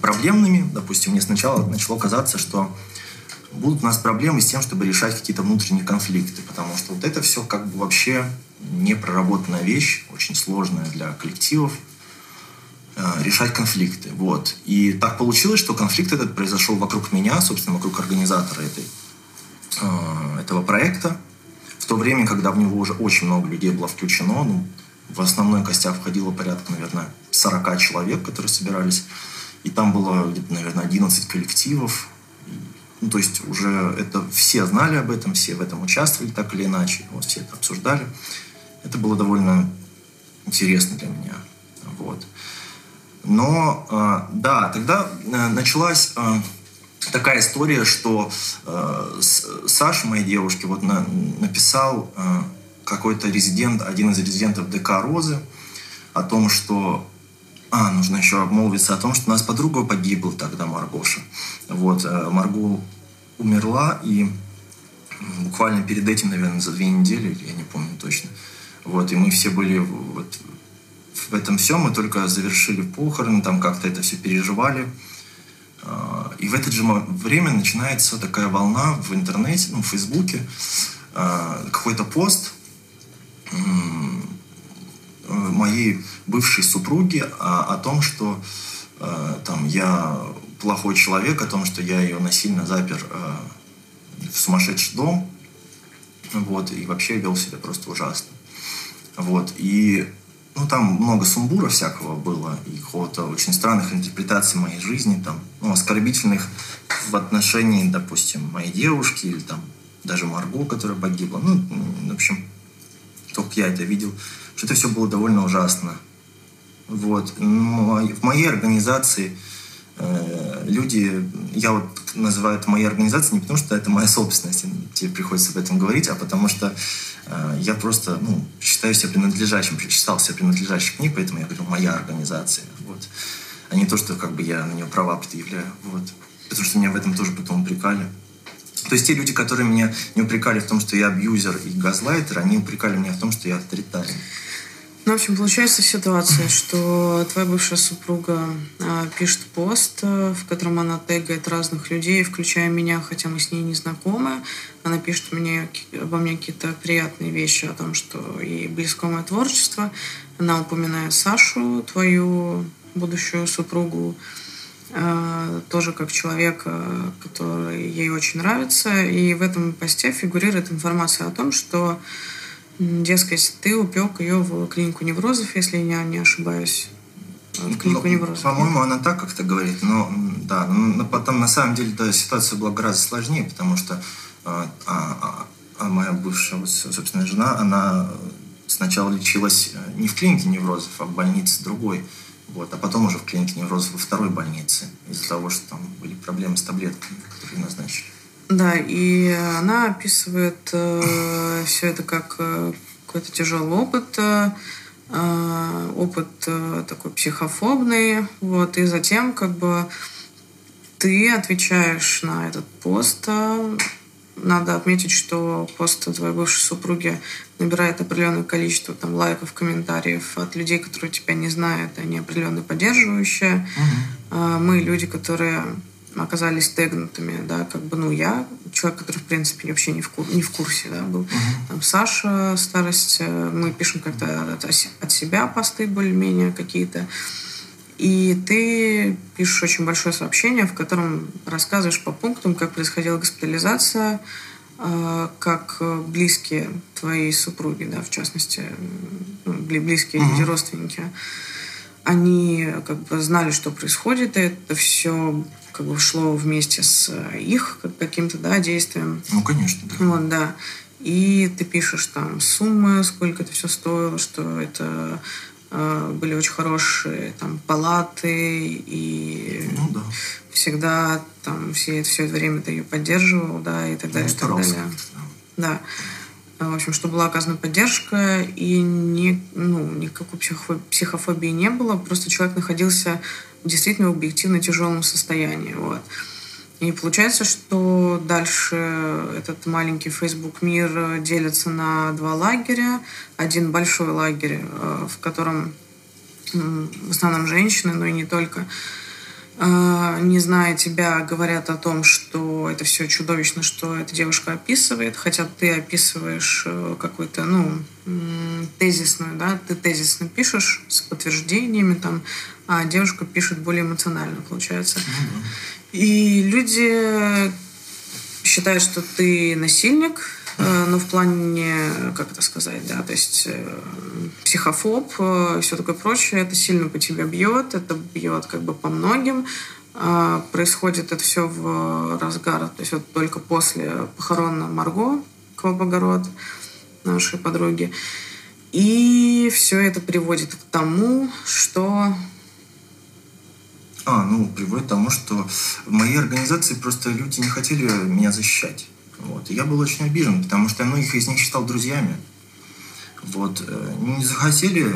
проблемными. Допустим, мне сначала начало казаться, что будут у нас проблемы с тем, чтобы решать какие-то внутренние конфликты, потому что вот это все как бы вообще непроработанная вещь, очень сложная для коллективов, э, решать конфликты. Вот. И так получилось, что конфликт этот произошел вокруг меня, собственно, вокруг организатора этой, э, этого проекта. В то время, когда в него уже очень много людей было включено, ну, в основной костяк входило порядка, наверное, сорок человек, которые собирались, и там было где-то, наверное, одиннадцать коллективов. Ну, то есть уже это все знали об этом, все в этом участвовали так или иначе, вот, все это обсуждали. Это было довольно интересно для меня. Вот. Но, э, да, тогда э, началась э, такая история, что э, Саша, моей девушке, вот, на, написал э, какой-то резидент, один из резидентов ДК «Розы» о том, что... А, нужно еще обмолвиться о том, что у нас подруга погибла тогда, Маргоша. Вот, Марго умерла, и буквально перед этим, наверное, за две недели, я не помню точно. Вот, и мы все были вот в этом всем, мы только завершили похороны, там как-то это все переживали. И в это же время начинается такая волна в интернете, ну, в Фейсбуке, какой-то пост моей бывшей супруги о, о том, что э, там, я плохой человек, о том, что я ее насильно запер э, в сумасшедший дом, вот, и вообще вел себя просто ужасно. Вот, и ну, там много сумбура всякого было, и какого-то очень странных интерпретаций моей жизни, там, ну, оскорбительных в отношении, допустим, моей девушки, или там даже Марго, которая погибла. Ну, в общем, только я это видел, что это все было довольно ужасно. Вот. Но в моей организации э, люди, я вот называю это моей организацией не потому, что это моя собственность, тебе приходится об этом говорить, а потому что э, я просто ну, считаю себя принадлежащим, считал себя принадлежащим к ней, поэтому я говорю «моя организация», вот. А не то, что как бы, я на нее права предъявляю. Вот. Потому что меня в этом тоже потом упрекали. То есть те люди, которые меня не упрекали в том, что я абьюзер и газлайтер, они упрекали меня в том, что я авторитарен. Ну, в общем, получается ситуация, что твоя бывшая супруга э, пишет пост, э, в котором она тегает разных людей, включая меня, хотя мы с ней не знакомы. Она пишет мне, обо мне какие-то приятные вещи о том, что ей близко мое творчество. Она упоминает Сашу, твою будущую супругу, тоже как человек, который ей очень нравится. И в этом посте фигурирует информация о том, что, дескать, ты упек ее в клинику неврозов, если я не ошибаюсь. В клинику ну, неврозов. По-моему, она так как-то говорит. Но да, но потом на самом деле да, ситуация была гораздо сложнее, потому что а, а, а моя бывшая, собственно, жена, она сначала лечилась не в клинике неврозов, а в больнице другой. Вот, а потом уже в клинике неврозов во второй больнице из-за того, что там были проблемы с таблетками, которые назначили. Да, и она описывает э, все это как э, какой-то тяжелый опыт, э, опыт э, такой психофобный. Вот, и затем как бы ты отвечаешь на этот пост. Надо отметить, что пост твоей бывшей супруги набирает определенное количество там, лайков, комментариев от людей, которые тебя не знают, они определенно поддерживающие. Uh-huh. Мы люди, которые оказались тегнутыми, да, как бы, ну, я, человек, который, в принципе, вообще не в, кур- не в курсе, да, был. Uh-huh. Там Саша Старость, мы пишем как-то от, от себя посты более-менее какие-то. И ты пишешь очень большое сообщение, в котором рассказываешь по пунктам, как происходила госпитализация, как близкие твоей супруги, да, в частности, близкие [S2] Uh-huh. [S1] Люди, родственники, они как бы знали, что происходит, и это все как бы шло вместе с их каким-то, да, действием. Ну, конечно, да. Вот, да. И ты пишешь там суммы, сколько это все стоило, что это... были очень хорошие там палаты, и ну, да. всегда там все, все это время ты ее поддерживал, да, и так далее. Ну, и так далее. Да. В общем, что была оказана поддержка, и не, ну, никакой психофобии не было, просто человек находился в действительно объективно тяжелом состоянии. Вот. И получается, что дальше этот маленький Facebook-мир делится на два лагеря. Один большой лагерь, в котором в основном женщины, но и не только. не зная тебя, говорят о том, что это все чудовищно, что эта девушка описывает, хотя ты описываешь какой-то, ну, тезисную, да, ты тезисно пишешь с подтверждениями, там, а девушка пишет более эмоционально, получается. Mm-hmm. И люди считают, что ты насильник, но в плане, как это сказать, да, то есть психофоб и все такое прочее, это сильно по тебе бьет, это бьет как бы по многим. Происходит это все в разгар, то есть вот только после похорон Марго Кваапагаррот, нашей подруги. И все это приводит к тому, что... А, ну, приводит к тому, что в моей организации просто люди не хотели меня защищать. Вот. И я был очень обижен, потому что я многих из них считал друзьями. Вот. Не захотели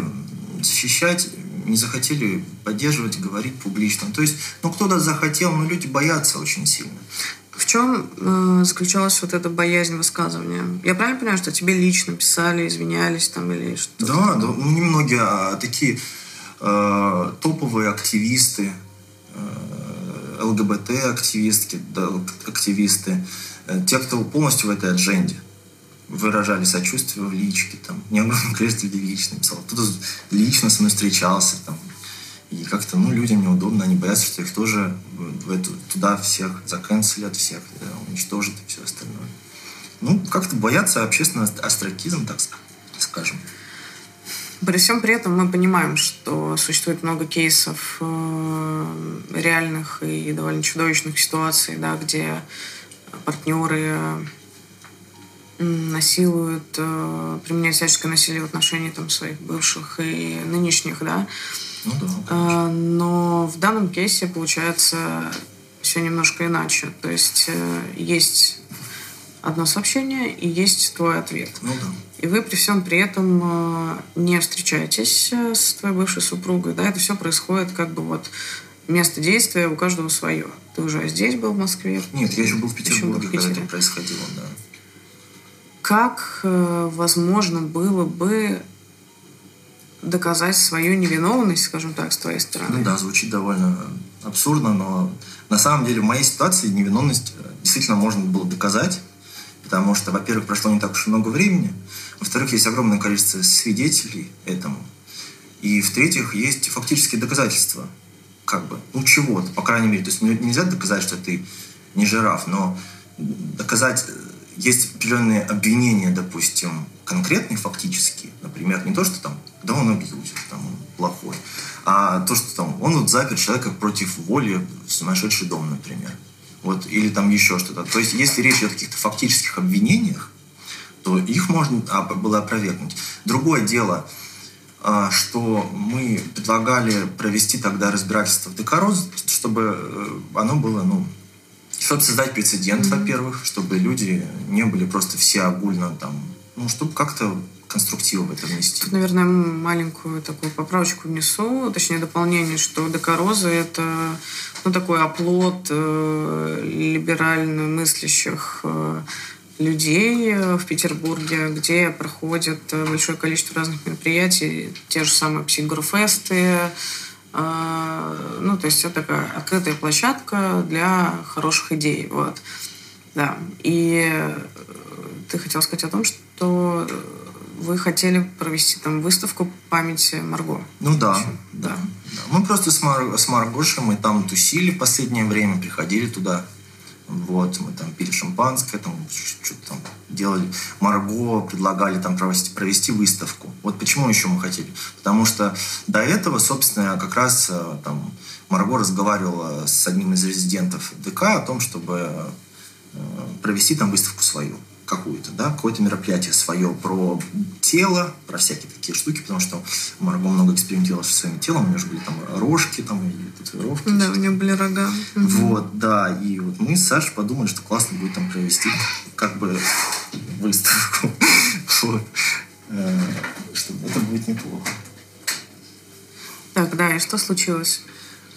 защищать, не захотели поддерживать, говорить публично. То есть, ну, кто-то захотел, но люди боятся очень сильно. В чем э, заключалась вот эта боязнь высказывания? Я правильно понимаю, что тебе лично писали, извинялись там или что-то? Да, да, ну, немногие а, такие э, топовые активисты, э, ЛГБТ-активистки, да, активисты, те, кто полностью в этой адженде, выражали сочувствие в личке, там, мне огромное количество людей лично писал, кто-то лично со мной встречался, там, и как-то, ну, людям неудобно, они боятся, что их тоже в эту, туда всех заканцелят, всех, да, уничтожат и все остальное. Ну, как-то боятся общественного остракизма, так скажем. При всем при этом мы понимаем, что существует много кейсов реальных и довольно чудовищных ситуаций, да, где партнеры насилуют, применяют всяческое насилие в отношении там, своих бывших и нынешних, да. Ну, да, но в данном кейсе получается все немножко иначе. То есть есть одно сообщение и есть твой ответ. Ну, да. И вы при всем при этом не встречаетесь с твоей бывшей супругой, да, это все происходит как бы вот. Место действия у каждого свое. Ты уже здесь был, в Москве? Нет, я еще был в Петербурге, когда это происходило, да. Как, возможно, было бы доказать свою невиновность, скажем так, с твоей стороны? Ну да, звучит довольно абсурдно, но на самом деле в моей ситуации невиновность действительно можно было доказать, потому что, во-первых, прошло не так уж и много времени, во-вторых, есть огромное количество свидетелей этому, и, в-третьих, есть фактические доказательства, как бы, ну, чего-то, по крайней мере. То есть нельзя доказать, что ты не жираф, но доказать... Есть определенные обвинения, допустим, конкретные, фактические. Например, не то, что там, да он абьюзер, там, он плохой, а то, что там, он вот запер человека против воли в сумасшедший дом, например. Вот, или там еще что-то. То есть если речь идет о каких-то фактических обвинениях, то их можно было опровергнуть. Другое дело... что мы предлагали провести тогда разбирательство в ДК Розы, чтобы оно было, ну, чтобы создать прецедент, mm-hmm. во-первых, чтобы люди не были просто все огульно там, ну, чтобы как-то конструктива в это внести. Тут, наверное, маленькую такую поправочку внесу, точнее, дополнение, что ДК Розы — это, ну, такой оплот э, либерально мыслящих э, людей в Петербурге, где проходит большое количество разных мероприятий, те же самые психгурфесты. Ну, то есть это такая открытая площадка для хороших идей. Вот. Да. И ты хотел сказать о том, что вы хотели провести там выставку памяти Марго. Ну да. да. да. Мы просто с, Мар... с Маргошей мы там тусили в последнее время, приходили туда. Вот, мы там пили шампанское, там что-то там делали. Марго предлагали там провести, провести выставку. Вот почему еще мы хотели. Потому что до этого, собственно, как раз там Марго разговаривала с одним из резидентов ДК о том, чтобы провести там выставку свою какую-то, да, какое-то мероприятие свое про тело, про всякие такие штуки, потому что Марго много экспериментировала со своим телом, у нее же были там рожки, там, и татуировки. Да, у нее были рога. Вот, да, и вот мы с Сашей подумали, что классно будет там провести как бы выставку. Вот. Что это будет неплохо. Так, да, и что случилось?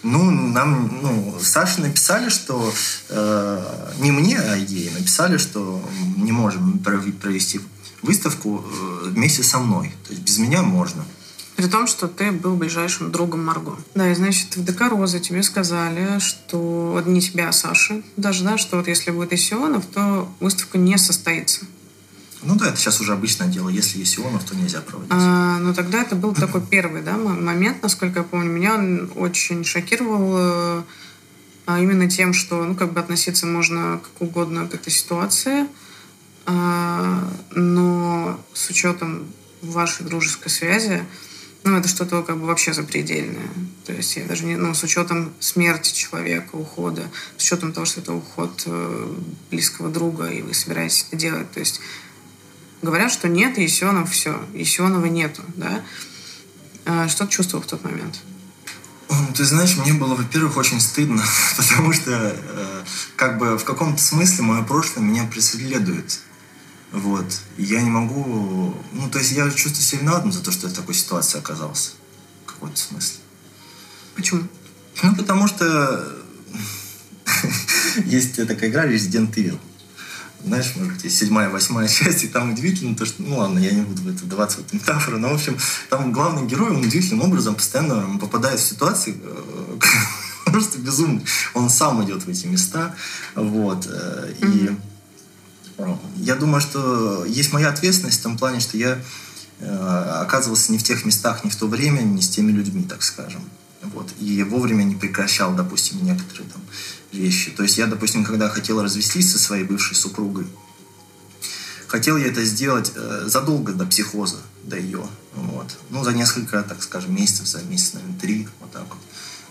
Ну, нам, ну, Саше написали, что, э, не мне, а ей написали, что не можем провести выставку вместе со мной. То есть без меня можно. При том, что ты был ближайшим другом Марго. Да, и значит, в ДК «Розы» тебе сказали, что не тебя, а Саши, даже, да, что вот если будет Есионов, то выставка не состоится. Ну да, это сейчас уже обычное дело. Если Есионов, то нельзя проводить. А, ну тогда это был такой первый, да, момент, насколько я помню. Меня он очень шокировал именно тем, что, ну, как бы относиться можно как угодно к этой ситуации, но с учетом вашей дружеской связи, ну, это что-то как бы вообще запредельное. То есть я даже не... Ну, с учетом смерти человека, ухода, с учетом того, что это уход близкого друга, и вы собираетесь это делать. То есть говорят, что нет, Есионов, все. Есионова нету, да? Что ты чувствовал в тот момент? Ты знаешь, мне было, во-первых, очень стыдно, потому что как бы в каком-то смысле мое прошлое меня преследует. Вот. Я не могу... Ну, то есть я чувствую себя виноватым за то, что я в такой ситуации оказался. В каком-то смысле. Почему? Ну, потому что есть такая игра «Resident Evil». Знаешь, может быть, есть седьмая, восьмая часть, и там удивительно то, что... Ну, ладно, я не буду в это вдаваться, в эту метафору, но, в общем, там главный герой, он удивительным образом постоянно попадает в ситуации... Просто безумный. Он сам идет в эти места, вот, и... Я думаю, что есть моя ответственность в том плане, что я э, оказывался не в тех местах, не в то время, не с теми людьми, так скажем. Вот. И вовремя не прекращал, допустим, некоторые там вещи. То есть я, допустим, когда хотел развестись со своей бывшей супругой, хотел я это сделать э, задолго до психоза, до ее. Вот. Ну, за несколько, так скажем, месяцев, за месяц, наверное, три, вот так вот.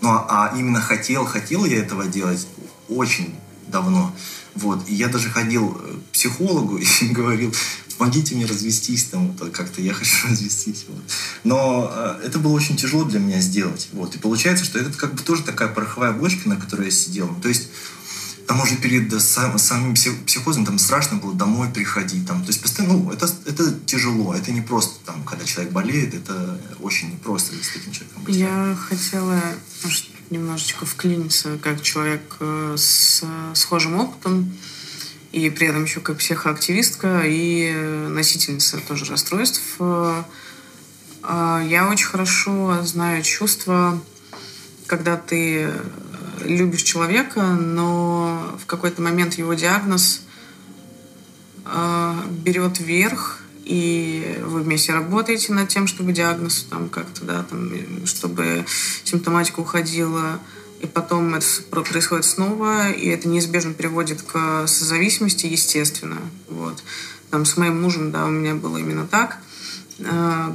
Ну, а, а именно хотел, хотел я этого делать очень давно. Вот. И я даже ходил к психологу и говорил, помогите мне развестись, там, вот, как-то я хочу развестись. Вот. Но э, это было очень тяжело для меня сделать. Вот. И получается, что это как бы тоже такая пороховая бочка, на которой я сидел. То есть там уже перед да, сам, самим психозом там страшно было домой приходить. Там. То есть постоянно, ну, это, это тяжело. Это не просто, там, когда человек болеет, это очень непросто с таким человеком быть. Я хотела... немножечко вклиниться как человек с схожим опытом и при этом еще как психоактивистка и носительница тоже расстройств. Я очень хорошо знаю чувство, когда ты любишь человека, но в какой-то момент его диагноз берет верх, и вы вместе работаете над тем, чтобы диагноз там как-то, да, там, чтобы симптоматика уходила, и потом это происходит снова, и это неизбежно приводит к созависимости, естественно. Вот. Там с моим мужем, да, у меня было именно так,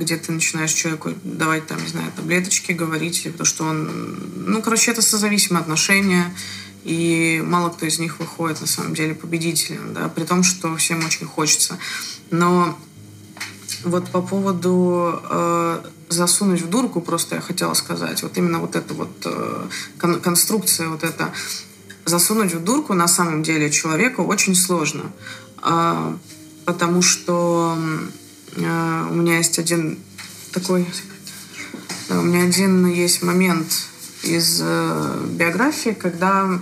где ты начинаешь человеку давать, там, не знаю, таблеточки, говорить, потому что он... Ну, короче, это созависимые отношения, и мало кто из них выходит, на самом деле, победителем, да, при том, что всем очень хочется. Но... Вот по поводу э, засунуть в дурку, просто я хотела сказать. Вот именно вот эта вот э, кон- конструкция, вот эта засунуть в дурку на самом деле человеку очень сложно. Э, потому что э, у меня есть один такой... Да, у меня один есть момент из э, биографии, когда...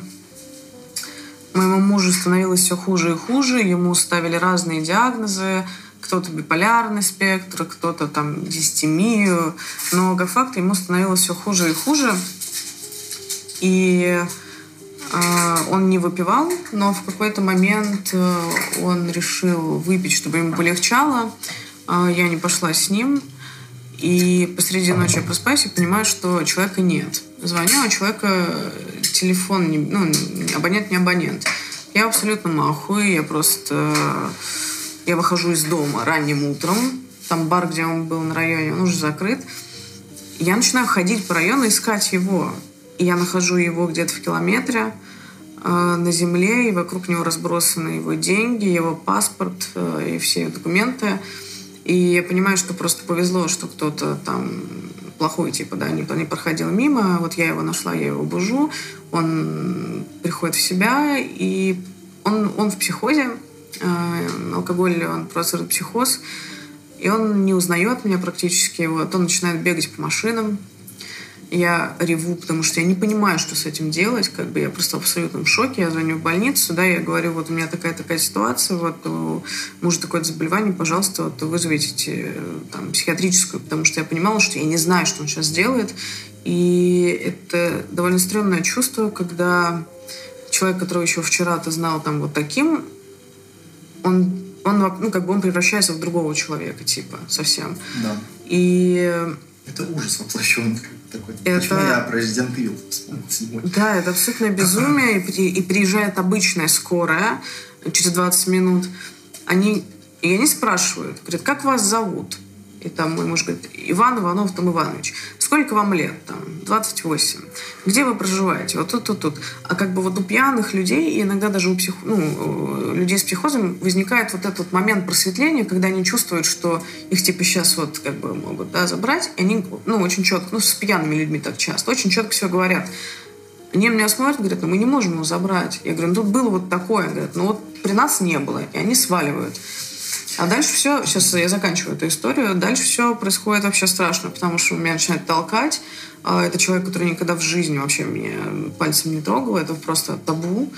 Моему мужу становилось все хуже и хуже, ему ставили разные диагнозы, кто-то биполярный спектр, кто-то там дистемию, но по факту ему становилось все хуже и хуже, и э, он не выпивал, но в какой-то момент э, он решил выпить, чтобы ему полегчало, э, я не пошла с ним, и посреди ночи я просыпаюсь и понимаю, что человека нет. Звоню, а у человека телефон, не, ну, абонент не абонент. Я абсолютно махую, я просто... Я выхожу из дома ранним утром, там бар, где он был на районе, он уже закрыт. Я начинаю ходить по району, искать его. И я нахожу его где-то в километре э, на земле, и вокруг него разбросаны его деньги, его паспорт э, и все документы. И я понимаю, что просто повезло, что кто-то там плохой, типа, да, не, не проходил мимо. Вот я его нашла, я его бужу. Он приходит в себя, и он, он в психозе. Э, алкоголь, он провоцирует психоз. И он не узнает меня практически. Вот он начинает бегать по машинам. я реву, потому что я не понимаю, что с этим делать, как бы я просто в абсолютном шоке, я звоню в больницу, да, я говорю, вот у меня такая-такая ситуация, вот у мужа такое заболевание, пожалуйста, вот вызовите там психиатрическую, потому что я понимала, что я не знаю, что он сейчас делает, и это довольно стрёмное чувство, когда человек, которого еще вчера ты знал там вот таким, он, он, ну, как бы он превращается в другого человека, типа, совсем. Да. И... Это ужас воплощенный. Такой. Это... Почему я про Resident Evil вспомнил сегодня? Да, это абсолютное безумие. Ага. И, и приезжает обычная скорая через двадцать минут. Они, и они спрашивают, говорят, как вас зовут? И там мой муж говорит, Иван Иванов там Иванович. Сколько вам лет? Там, двадцать восемь. Где вы проживаете? Вот тут, тут, тут. А как бы вот у пьяных людей, и иногда даже у псих... ну, людей с психозом возникает вот этот момент просветления, когда они чувствуют, что их типа сейчас вот как бы могут, да, забрать. И они, ну, очень четко, ну, с пьяными людьми так часто, очень четко все говорят. Они меня смотрят, говорят, ну, мы не можем его забрать. Я говорю, ну, тут было вот такое. Говорят, ну, вот при нас не было. И они сваливают. А дальше все, сейчас я заканчиваю эту историю, дальше все происходит вообще страшно, потому что меня начинает толкать. Это человек, который никогда в жизни вообще меня пальцем не трогал, это просто табу.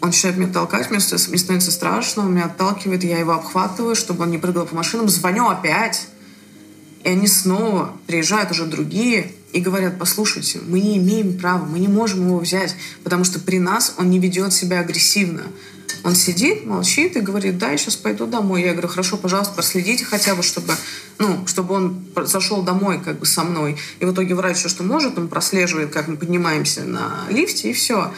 Он начинает меня толкать, мне становится страшно, он меня отталкивает, я его обхватываю, чтобы он не прыгал по машинам, звоню опять. И они снова приезжают уже другие и говорят, послушайте, мы не имеем права, мы не можем его взять, потому что при нас он не ведет себя агрессивно. Он сидит, молчит и говорит, да, я сейчас пойду домой. Я говорю, хорошо, пожалуйста, проследите хотя бы, чтобы, ну, чтобы он зашел домой как бы со мной. И в итоге врач все, что может, он прослеживает, как мы поднимаемся на лифте, и все.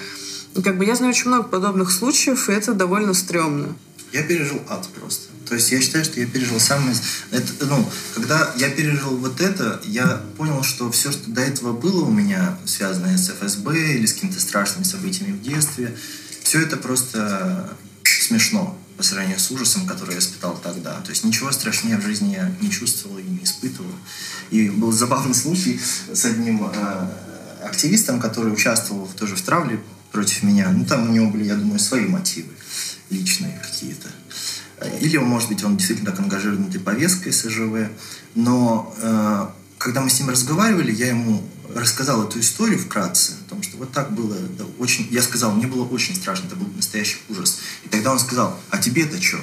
И как бы я знаю очень много подобных случаев, и это довольно стрёмно. Я пережил ад просто. То есть я считаю, что я пережил самое... Это, ну, когда я пережил вот это, я понял, что все, что до этого было у меня, связанное с эф эс бэ или с какими-то страшными событиями в детстве, все это просто смешно по сравнению с ужасом, который я испытал тогда. То есть ничего страшнее в жизни я не чувствовал и не испытывал. И был забавный случай с одним э, активистом, который участвовал тоже в травле против меня. Ну, там у него были, я думаю, свои мотивы личные какие-то. Или, может быть, он действительно так ангажирован этой повесткой эс жэ вэ. Но э, когда мы с ним разговаривали, я ему... рассказал эту историю вкратце, потому что вот так было, да, очень, я сказал, мне было очень страшно, это был настоящий ужас. И тогда он сказал, а тебе-то что?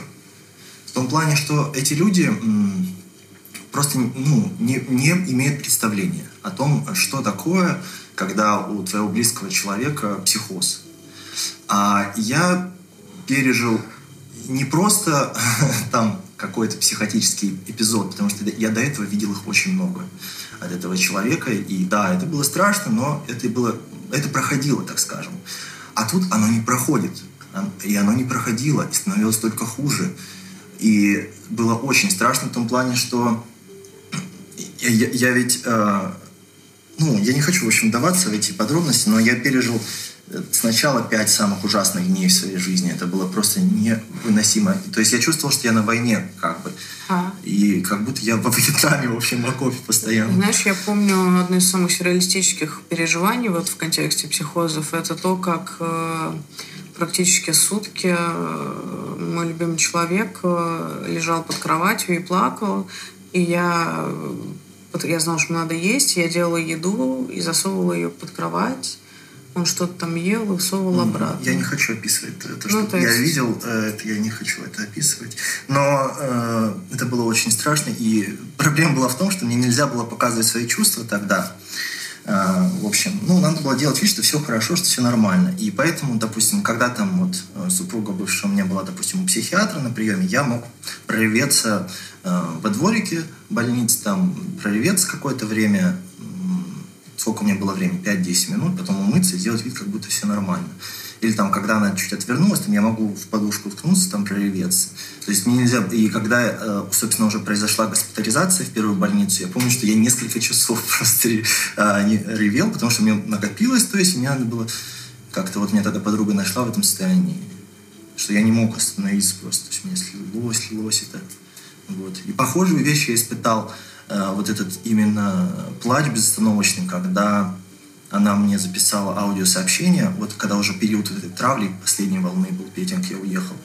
В том плане, что эти люди м- просто ну, не, не имеют представления о том, что такое, когда у твоего близкого человека психоз. А я пережил не просто там какой-то психотический эпизод, потому что я до этого видел их очень много. От этого человека, и да, это было страшно, но это было, это проходило, так скажем. А тут оно не проходит, и оно не проходило, и становилось только хуже. И было очень страшно в том плане, что я, я, я ведь, э, ну, я не хочу, в общем, вдаваться в эти подробности, но я пережил сначала пять самых ужасных дней в своей жизни. Это было просто невыносимо. То есть я чувствовал, что я на войне, как бы. А. И как будто я во Вьетнаме, в общем, в окопе постоянно. Знаешь, я помню одно из самых сюрреалистических переживаний вот в контексте психозов. Это то, как практически сутки мой любимый человек лежал под кроватью и плакал. И я, я знала, что надо есть. Я делала еду и засовывала ее под кровать. Он что-то там ел и всовывал обратно. Я не хочу описывать то, что ну, то есть... я видел. Это я не хочу это описывать. Но э, это было очень страшно. И проблема была в том, что мне нельзя было показывать свои чувства тогда. Э, в общем, ну, надо было делать вид, что все хорошо, что все нормально. И поэтому, допустим, когда там вот супруга бывшая у меня была, допустим, у психиатра на приеме, я мог прореветься э, во дворике больницы, там прореветься какое-то время. Сколько у меня было времени? пять-десять минут, потом умыться и сделать вид, как будто все нормально. Или там, когда она чуть отвернулась, там я могу в подушку уткнуться, там прореветься. То есть мне нельзя... И когда, собственно, уже произошла госпитализация в первую больницу, я помню, что я несколько часов просто ревел, потому что мне накопилось, то есть мне надо было... Как-то вот меня тогда подруга нашла в этом состоянии, что я не мог остановиться просто. То есть мне слилось, слилось это. Вот. И похожие вещи я испытал... Вот этот именно плач безостановочный, когда она мне записала аудиосообщение, вот когда уже период этой травли, последней волны был, перед тем, как я уехал.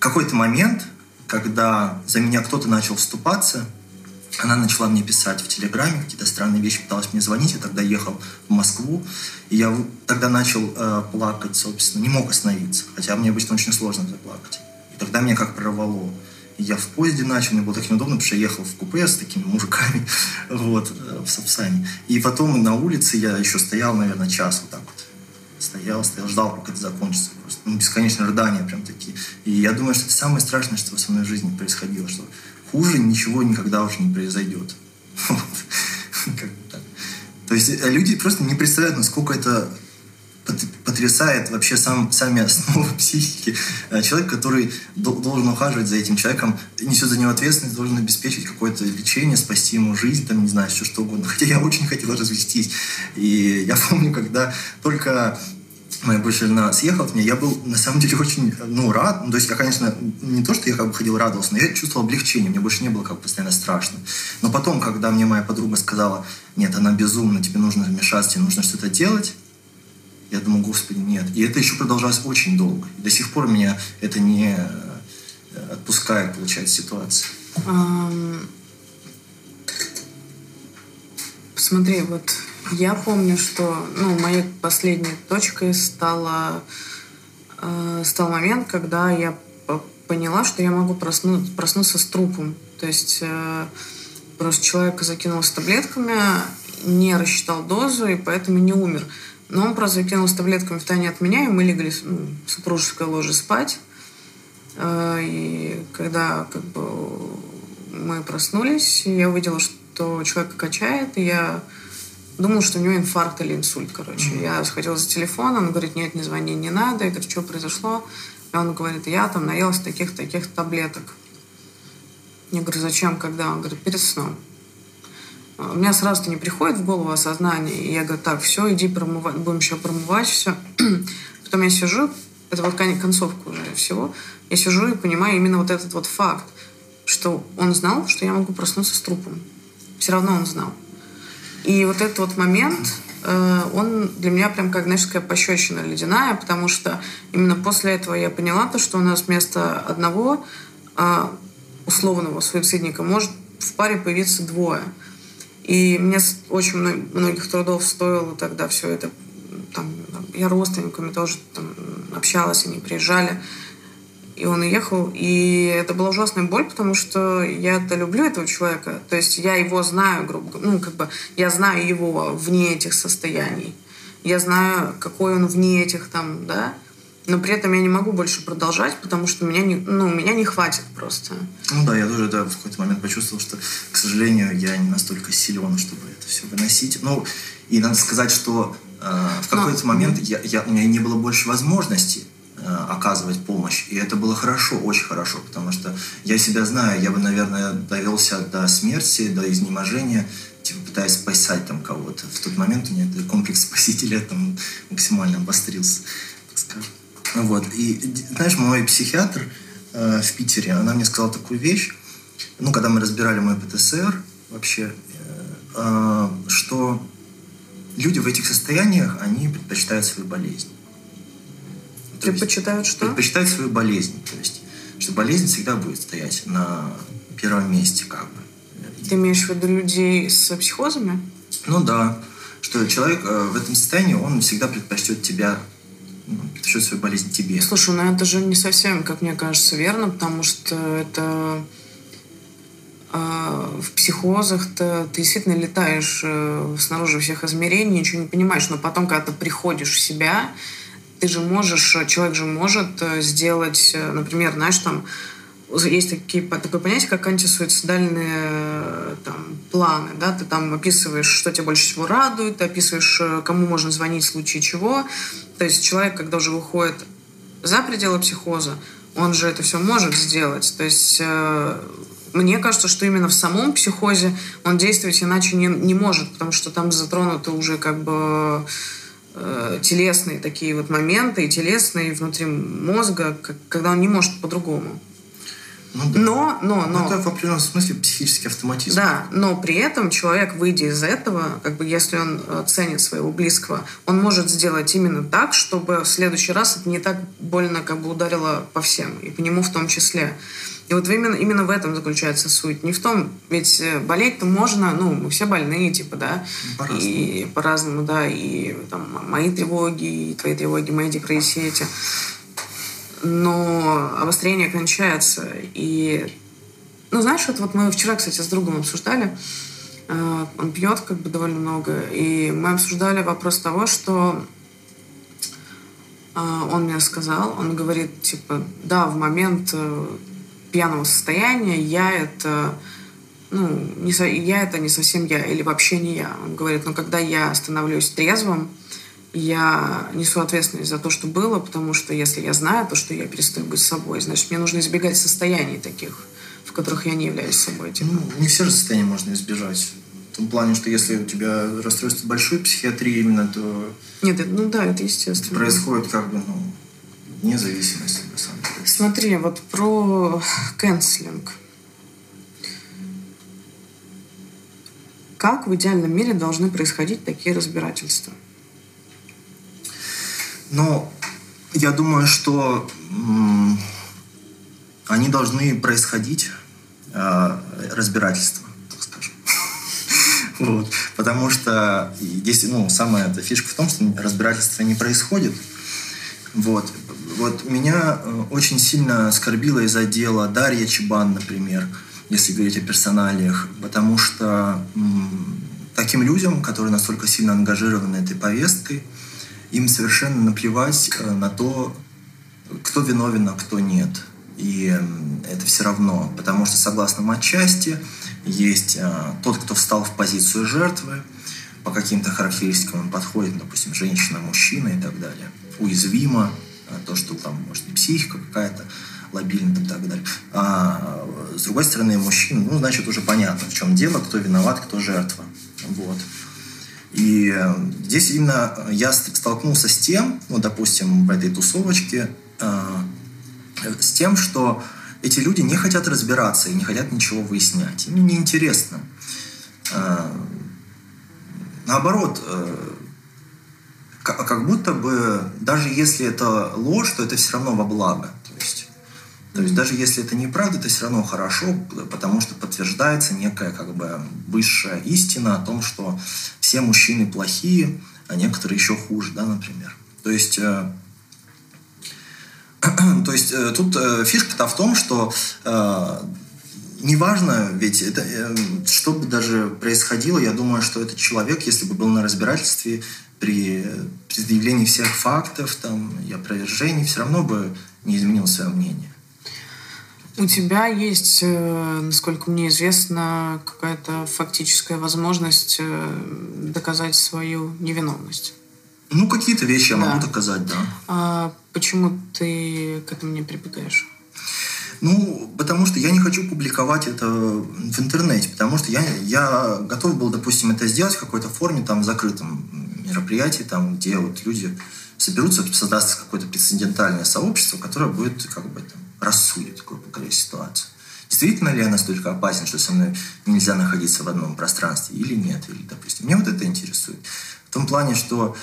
Какой-то момент, когда за меня кто-то начал вступаться, Она начала мне писать в Телеграме какие-то странные вещи, пыталась мне звонить. Я тогда ехал в Москву, и я тогда начал э, плакать, собственно. Не мог остановиться, хотя мне обычно очень сложно заплакать. И тогда меня как прорвало. И я в поезде начал, мне было так неудобно, потому что я ехал в купе с такими мужиками, вот, в Сапсане. И потом на улице я еще стоял, наверное, час вот так вот. Стоял, стоял, ждал, пока это закончится. Просто, ну, бесконечные рыдания прям такие. И я думаю, что это самое страшное, что со мной в жизни происходило, что... хуже ничего никогда уже не произойдет. То есть люди просто не представляют, насколько это потрясает вообще сами основы психики. Человек, который должен ухаживать за этим человеком, несет за него ответственность, должен обеспечить какое-то лечение, спасти ему жизнь, там, не знаю, все что угодно. Хотя я очень хотел развестись. И я помню, когда только... моя бывшая жена съехала от меня, я был, на самом деле, очень, ну, рад. Ну, то есть я, конечно, не то, что я как бы ходил, радовался, но я чувствовал облегчение, мне больше не было как бы постоянно страшно. Но потом, когда мне моя подруга сказала, нет, она безумна, тебе нужно вмешаться, тебе нужно что-то делать, я думал, господи, нет. И это еще продолжалось очень долго. И до сих пор меня это не отпускает, получается, ситуация. Смотри, вот... я помню, что, ну, моей последней точкой стала, э, стал момент, когда я поняла, что я могу просну, проснуться с трупом. То есть э, просто человека закинул с таблетками, не рассчитал дозу и поэтому не умер. Но он просто закинул с таблетками в тайне от меня, и мы легли, ну, в супружеское ложе спать. Э, и когда как бы мы проснулись, я увидела, что человека качает, и я... думал, что у него инфаркт или инсульт, короче. Mm-hmm. Я сходила за телефон, он говорит, нет, не звони, не надо. Я говорю, что произошло? И он говорит, я там наелась таких-таких таблеток. Я говорю, зачем, когда? Он говорит, перед сном. У меня сразу-то не приходит в голову осознание. И я говорю, так, все, иди промывать, будем еще промывать, все. Потом я сижу, это вот концовка уже всего, я сижу и понимаю именно вот этот вот факт, что он знал, что я могу проснуться с трупом. Все равно он знал. И вот этот вот момент, он для меня прям как, знаешь, такая пощечина ледяная, потому что именно после этого я поняла то, что у нас вместо одного условного суицидника может в паре появиться двое. И мне очень многих трудов стоило тогда все это. Там, я родственниками тоже там общалась, они приезжали. И он уехал, и это была ужасная боль, потому что я-то люблю этого человека, то есть я его знаю, грубо говоря, ну, как бы, я знаю его вне этих состояний, я знаю, какой он вне этих там, да, но при этом я не могу больше продолжать, потому что меня не, ну, меня не хватит просто. Ну да, я тоже, да, в какой-то момент почувствовал, что, к сожалению, я не настолько силен, чтобы это все выносить, ну, и надо сказать, что э, в какой-то но... момент я, я, у меня не было больше возможностей оказывать помощь. И это было хорошо, очень хорошо, потому что я себя знаю, я бы, наверное, довелся до смерти, до изнеможения, типа пытаясь спасать там кого-то. В тот момент у меня этот комплекс спасителя там максимально обострился, так скажем. Вот. И, знаешь, мой психиатр э, в Питере, она мне сказала такую вещь, ну, когда мы разбирали мой ПТСР вообще, э, э, что люди в этих состояниях, они предпочитают свою болезнь. То предпочитают есть, что? Предпочитают свою болезнь. То есть, что болезнь всегда будет стоять на первом месте, как бы. Ты имеешь в виду людей с психозами? Ну да. Что человек э, в этом состоянии, он всегда предпочтет тебя, предпочтет свою болезнь тебе. Слушай, ну это же не совсем, как мне кажется, верно, потому что это... в психозах-то ты действительно летаешь снаружи всех измерений, ничего не понимаешь, но потом, когда ты приходишь в себя... ты же можешь, человек же может сделать, например, знаешь, там есть такие, такое понятие, как антисуицидальные там, планы, да, ты там описываешь, что тебя больше всего радует, ты описываешь, кому можно звонить в случае чего, то есть человек, когда уже выходит за пределы психоза, он же это все может сделать, то есть мне кажется, что именно в самом психозе он действовать иначе не, не может, потому что там затронуты уже как бы телесные такие вот моменты, и телесные внутри мозга, когда он не может по-другому. Ну, да. Но, но, но... это в определенном смысле психический автоматизм. Да, но при этом человек, выйдя из этого, как бы если он ценит своего близкого, он может сделать именно так, чтобы в следующий раз это не так больно как бы ударило по всем, и по нему в том числе. И вот именно, именно в этом заключается суть. Не в том, ведь болеть-то можно, ну, мы все больные, типа, да. По-разному. И по-разному, да. И там мои тревоги, и твои тревоги, мои депрессии эти. Но обострение кончается. И, ну, знаешь, вот, вот мы вчера, кстати, с другом обсуждали. Он пьет, как бы, довольно много. И мы обсуждали вопрос того, что... Он мне сказал, он говорит, типа, да, в момент пьяного состояния я это, ну, не со, я это не совсем я, или вообще не я. Он говорит, но когда я становлюсь трезвым, я несу ответственность за то, что было, потому что если я знаю то, что я перестаю быть собой, значит, мне нужно избегать состояний таких, в которых я не являюсь собой. Типа. Ну, не все же состояния можно избежать. В том плане, что если у тебя расстройство большой психиатрии именно, то... Нет, ну да, это естественно. Происходит как бы, ну, независимость, на самом деле. Смотри, вот про кэнселинг. Как в идеальном мире должны происходить такие разбирательства? Ну, я думаю, что м- они должны происходить, э- разбирательства. Вот. Потому что здесь, ну, самая эта фишка в том, что разбирательство не происходит. Вот. Вот меня очень сильно оскорбила из-за дела Дарья Чабан, например, если говорить о персоналиях. Потому что м- таким людям, которые настолько сильно ангажированы этой повесткой, им совершенно наплевать на то, кто виновен, а кто нет. И это все равно. Потому что, согласно матчасти, есть э, тот, кто встал в позицию жертвы, по каким-то характеристикам он подходит, допустим, женщина, мужчина и так далее. Уязвимо, э, то, что там, может, психика какая-то, лабильна и так далее. А э, с другой стороны, мужчина, ну, значит, уже понятно, в чем дело, кто виноват, кто жертва. Вот. И э, здесь именно я столкнулся с тем, ну, допустим, в этой тусовочке, э, с тем, что эти люди не хотят разбираться и не хотят ничего выяснять. Им неинтересно. Наоборот, как будто бы, даже если это ложь, то это все равно во благо. То есть, то есть даже если это неправда, это все равно хорошо, потому что подтверждается некая, как бы, высшая истина о том, что все мужчины плохие, а некоторые еще хуже, да, например. То есть... То есть тут фишка-то в том, что э, неважно, ведь это, э, что бы даже происходило, я думаю, что этот человек, если бы был на разбирательстве при предъявлении всех фактов там, и опровержений, все равно бы не изменил свое мнение. У тебя есть, насколько мне известно, какая-то фактическая возможность доказать свою невиновность? Ну, какие-то вещи я да. могу доказать, да. А почему ты к этому не прибегаешь? Ну, потому что я не хочу публиковать это в интернете, потому что я, я готов был, допустим, это сделать в какой-то форме, там, в закрытом мероприятии, там, где вот люди соберутся, создастся какое-то прецедентальное сообщество, которое будет, как бы, там, рассудит, грубо говоря, ситуацию. Действительно ли я настолько опасен, что со мной нельзя находиться в одном пространстве, или нет, или, допустим, меня вот это интересует. В том плане, что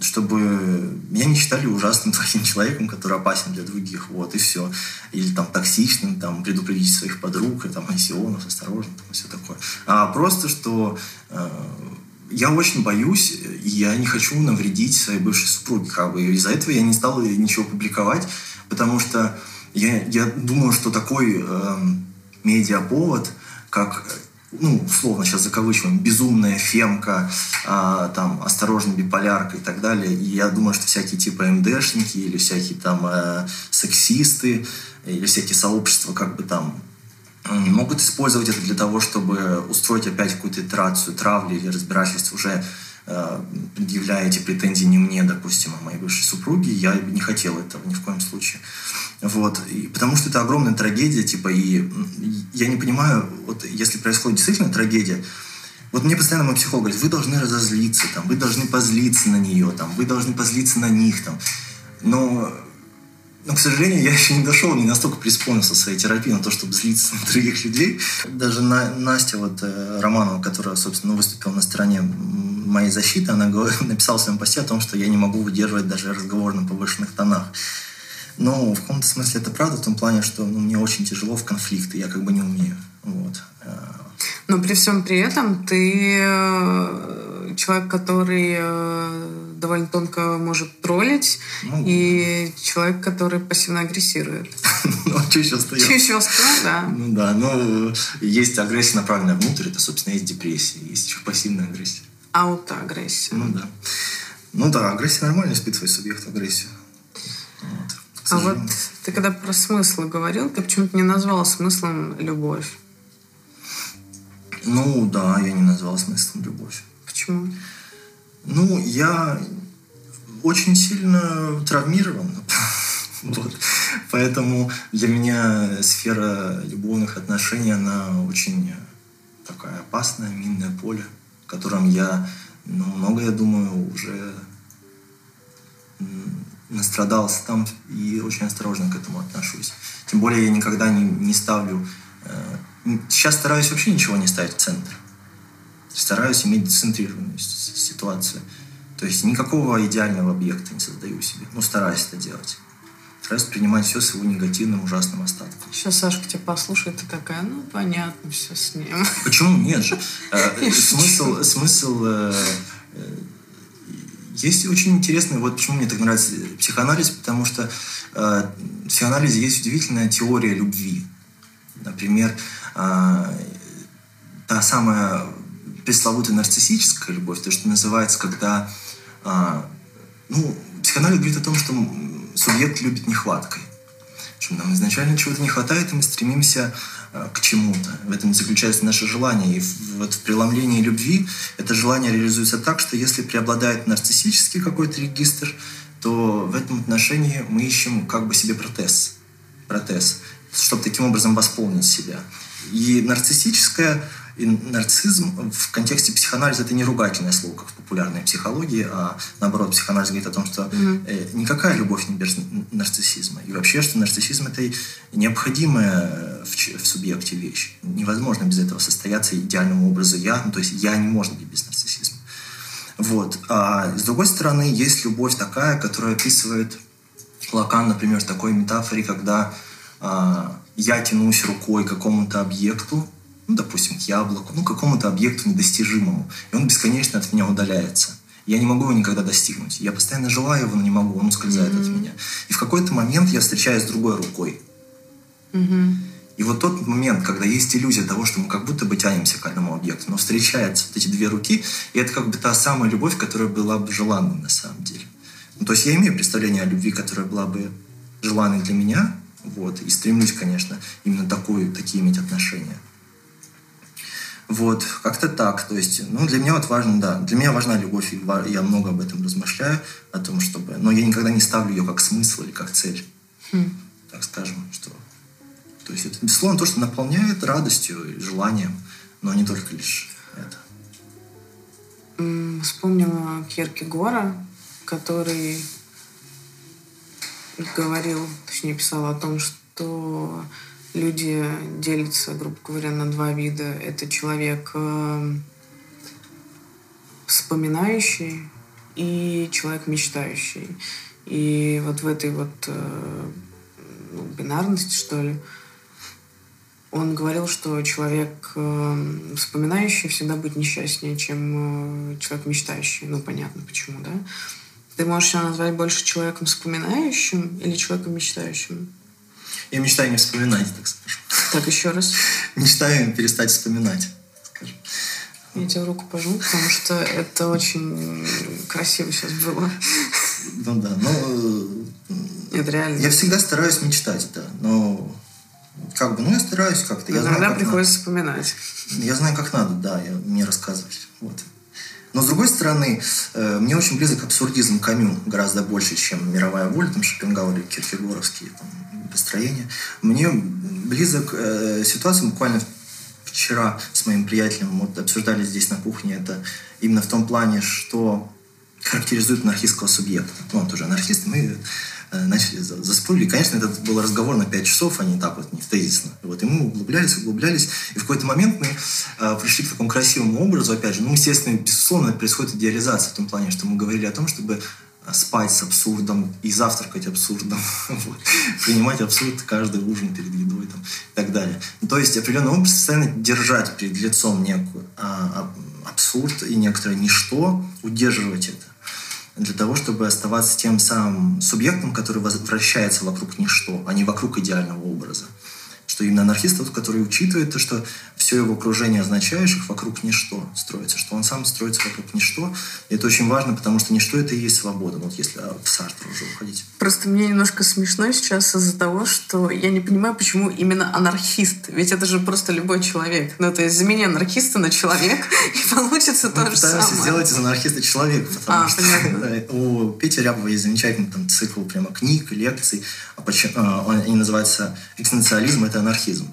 чтобы меня не считали ужасным плохим человеком, который опасен для других, вот, и все. Или там токсичным, там, предупредить своих подруг, и, там, Есионов, осторожно, там, и все такое. А просто, что я очень боюсь, и я не хочу навредить своей бывшей супруге, как бы, и из-за этого я не стал ничего публиковать, потому что я, я думаю, что такой э, медиаповод, как... ну, условно сейчас закавычиваем, безумная фемка, а, там, осторожная биполярка и так далее. И я думаю, что всякие типа МДшники или всякие там э, сексисты или всякие сообщества как бы там могут использовать это для того, чтобы устроить опять какую-то итерацию травли или разбирательств, уже э, предъявляя эти претензии не мне, допустим, а моей бывшей супруге. Я не хотел этого ни в коем случае. Вот. И потому что это огромная трагедия, типа, и я не понимаю, вот если происходит действительно трагедия, вот мне постоянно мой психолог говорит, вы должны разозлиться, там, вы должны позлиться на нее, там, вы должны позлиться на них, там. Но, но, к сожалению, я еще не дошел, не настолько преисполнился своей терапии на то, чтобы злиться на других людей. Даже на, Настя вот, Романова, которая, собственно, выступила на стороне моей защиты, она написала в своем посте о том, что я не могу выдерживать даже разговор на повышенных тонах. Но в каком-то смысле это правда, в том плане, что ну, мне очень тяжело в конфликты, я как бы не умею. Вот. Но при всем при этом ты человек, который довольно тонко может троллить, ну, и человек, который пассивно агрессирует. Ну, а что еще остается? Что еще остается, да. Ну да, но есть агрессия, направленная внутрь, это, собственно, есть депрессия, есть еще пассивная агрессия. Аутоагрессия. Ну да. Ну да, агрессия нормально испытывает субъект агрессии. Вот. А вот ты когда про смысл говорил, ты почему-то не назвал смыслом любовь. Ну да, я не назвал смыслом любовь. Почему? Ну, я очень сильно травмирован. Вот. Поэтому для меня сфера любовных отношений, она очень такая опасная, минное поле, в котором я, ну, много, я думаю, уже настрадался там и очень осторожно к этому отношусь. Тем более я никогда не, не ставлю... Э, сейчас стараюсь вообще ничего не ставить в центр. Стараюсь иметь децентрированную ситуацию. То есть никакого идеального объекта не создаю себе. Ну, стараюсь это делать. Стараюсь принимать все с его негативным, ужасным остатком. Сейчас Сашка тебя послушает, ты такая, ну, понятно, все с ним. Почему? Нет же. Смысл... смысл Есть очень интересный... Вот почему мне так нравится психоанализ, потому что в психоанализе есть удивительная теория любви. Например, та самая... пресловутая нарциссическая любовь, то, что называется, когда... А, ну, психоанализ говорит о том, что субъект любит нехваткой. Причем нам изначально чего-то не хватает, и мы стремимся а, к чему-то. В этом заключается наше желание. И в, вот в преломлении любви это желание реализуется так, что если преобладает нарциссический какой-то регистр, то в этом отношении мы ищем как бы себе протез, протез, чтобы таким образом восполнить себя. И нарциссическая... И нарциссизм в контексте психоанализа — это не ругательное слово, как в популярной психологии, а наоборот, психоанализ говорит о том, что mm-hmm. никакая любовь не без нарциссизма. И вообще, что нарциссизм — это необходимая в субъекте вещь. Невозможно без этого состояться идеальному образу «я». Ну, то есть «я» не может быть без нарциссизма. Вот. А с другой стороны, есть любовь такая, которая описывает Лакан, например, в такой метафоре, когда а, я тянусь рукой к какому-то объекту, ну, допустим, к яблоку, ну, к какому-то объекту недостижимому. И он бесконечно от меня удаляется. Я не могу его никогда достигнуть. Я постоянно желаю его, но не могу. Он ускользает mm-hmm. от меня. И в какой-то момент я встречаюсь с другой рукой. Mm-hmm. И вот тот момент, когда есть иллюзия того, что мы как будто бы тянемся к одному объекту, но встречаются вот эти две руки, и это как бы та самая любовь, которая была бы желанной на самом деле. Ну, то есть я имею представление о любви, которая была бы желанной для меня, вот, и стремлюсь, конечно, именно такую, такие иметь отношения. Вот, как-то так. То есть, ну, для меня вот важно, да, для меня важна любовь, и я много об этом размышляю, о том, чтобы... Но я никогда не ставлю ее как смысл или как цель. Хм. Так скажем, что... То есть, это, безусловно, то, что наполняет радостью и желанием, но не только лишь это. Вспомнила Кьеркегора, который говорил, точнее, писал о том, что... Люди делятся, грубо говоря, на два вида. Это человек э, вспоминающий и человек мечтающий. И вот в этой вот э, ну, бинарности, что ли, он говорил, что человек э, вспоминающий всегда будет несчастнее, чем э, человек мечтающий. Ну, понятно, почему, да? Ты можешь себя назвать больше человеком вспоминающим или человеком мечтающим? Я мечтаю не вспоминать, так скажем. Так, еще раз. Мечтаю перестать вспоминать, так скажем. Я тебе руку пожму, потому что это очень красиво сейчас было. Ну да, но... Это реально. Я всегда стараюсь мечтать, да, но... Как бы, ну я стараюсь как-то. Я иногда знаю, как приходится надо. Вспоминать. Я знаю, как надо, да, я, мне рассказывали. Вот. Но, с другой стороны, мне очень близок абсурдизм Камю, гораздо больше, чем мировая воля, там, Шопенгауэр или киркегоровские построения. Мне близок э, ситуация, буквально вчера с моим приятелем вот, обсуждали здесь на кухне, это именно в том плане, что характеризует анархистского субъекта. Ну, он тоже анархист, мы э, начали заспорили. Конечно, это был разговор на пять часов, а не так вот, не тезисно. Вот, и мы углублялись, углублялись, и в какой-то момент мы э, пришли к такому красивому образу, опять же, ну, естественно, безусловно, происходит идеализация в том плане, что мы говорили о том, чтобы спать с абсурдом и завтракать абсурдом, принимать абсурд каждый ужин перед едой там, и так далее. То есть определенный образ постоянно держать перед лицом некую а, абсурд и некоторое ничто, удерживать это для того, чтобы оставаться тем самым субъектом, который возвращается вокруг ничто, а не вокруг идеального образа. Что именно анархист тот, который учитывает то, что все его окружение означающих вокруг ничто строится, что он сам строится вокруг ничто. И это очень важно, потому что ничто — это и есть свобода, вот если в Сартра уже уходить. Просто мне немножко смешно сейчас из-за того, что я не понимаю, почему именно анархист. Ведь это же просто любой человек. Ну, то есть замени анархиста на человек, и получится то же самое. Мы пытаемся сделать из анархиста человека, потому что у Пети Рябова есть замечательный цикл прямо книг, лекций. Они называются «Экзистенциализм — это анархизм».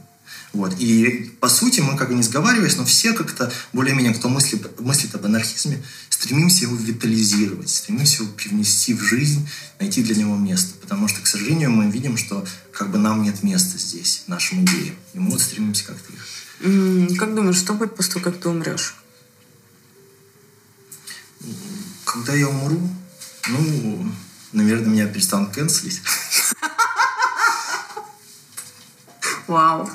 Вот. И по сути мы как бы не сговаривались, но все как-то более-менее, кто мыслит, мыслит об анархизме, стремимся его витализировать, стремимся его привнести в жизнь, найти для него место. Потому что, к сожалению, мы видим, что как бы нам нет места здесь, нашим идеям. И мы вот стремимся как-то их. Как думаешь, что будет после того, как ты умрешь? Когда я умру, ну, наверное, меня перестанут кэнселить. Вау.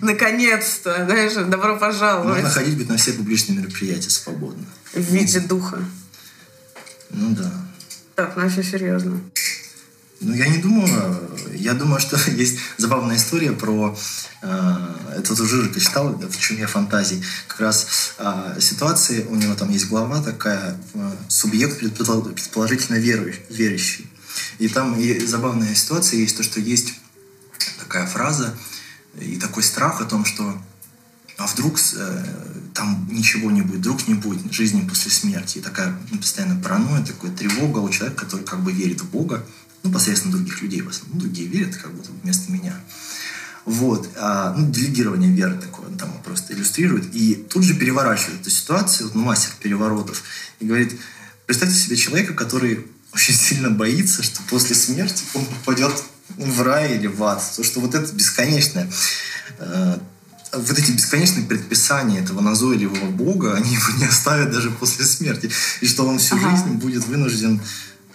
Наконец-то, знаешь, добро пожаловать. Можно ходить быть на все публичные мероприятия свободно. В виде духа. Ну да. Так, ну все серьезно. Ну я не думаю, я думаю, что есть забавная история про, э, это вот Жижек читал в «Чуме фантазий», как раз э, ситуации, у него там есть глава такая, э, субъект предположительно верующий. И там и забавная ситуация есть, то, что есть такая фраза, и такой страх о том, что а вдруг э, там ничего не будет, вдруг не будет жизни после смерти. И такая ну, постоянная паранойя, такая тревога у человека, который как бы верит в Бога, ну, посредством других людей, в основном. Другие верят как будто вместо меня. Вот. А, ну, делегирование веры такое, он там просто иллюстрирует. И тут же переворачивает эту ситуацию, ну, мастер переворотов, и говорит, представьте себе человека, который очень сильно боится, что после смерти он попадет в рай или в ад. То, что вот это бесконечное, э, вот эти бесконечные предписания этого назойливого бога, они его не оставят даже после смерти. И что он всю ага. жизнь будет вынужден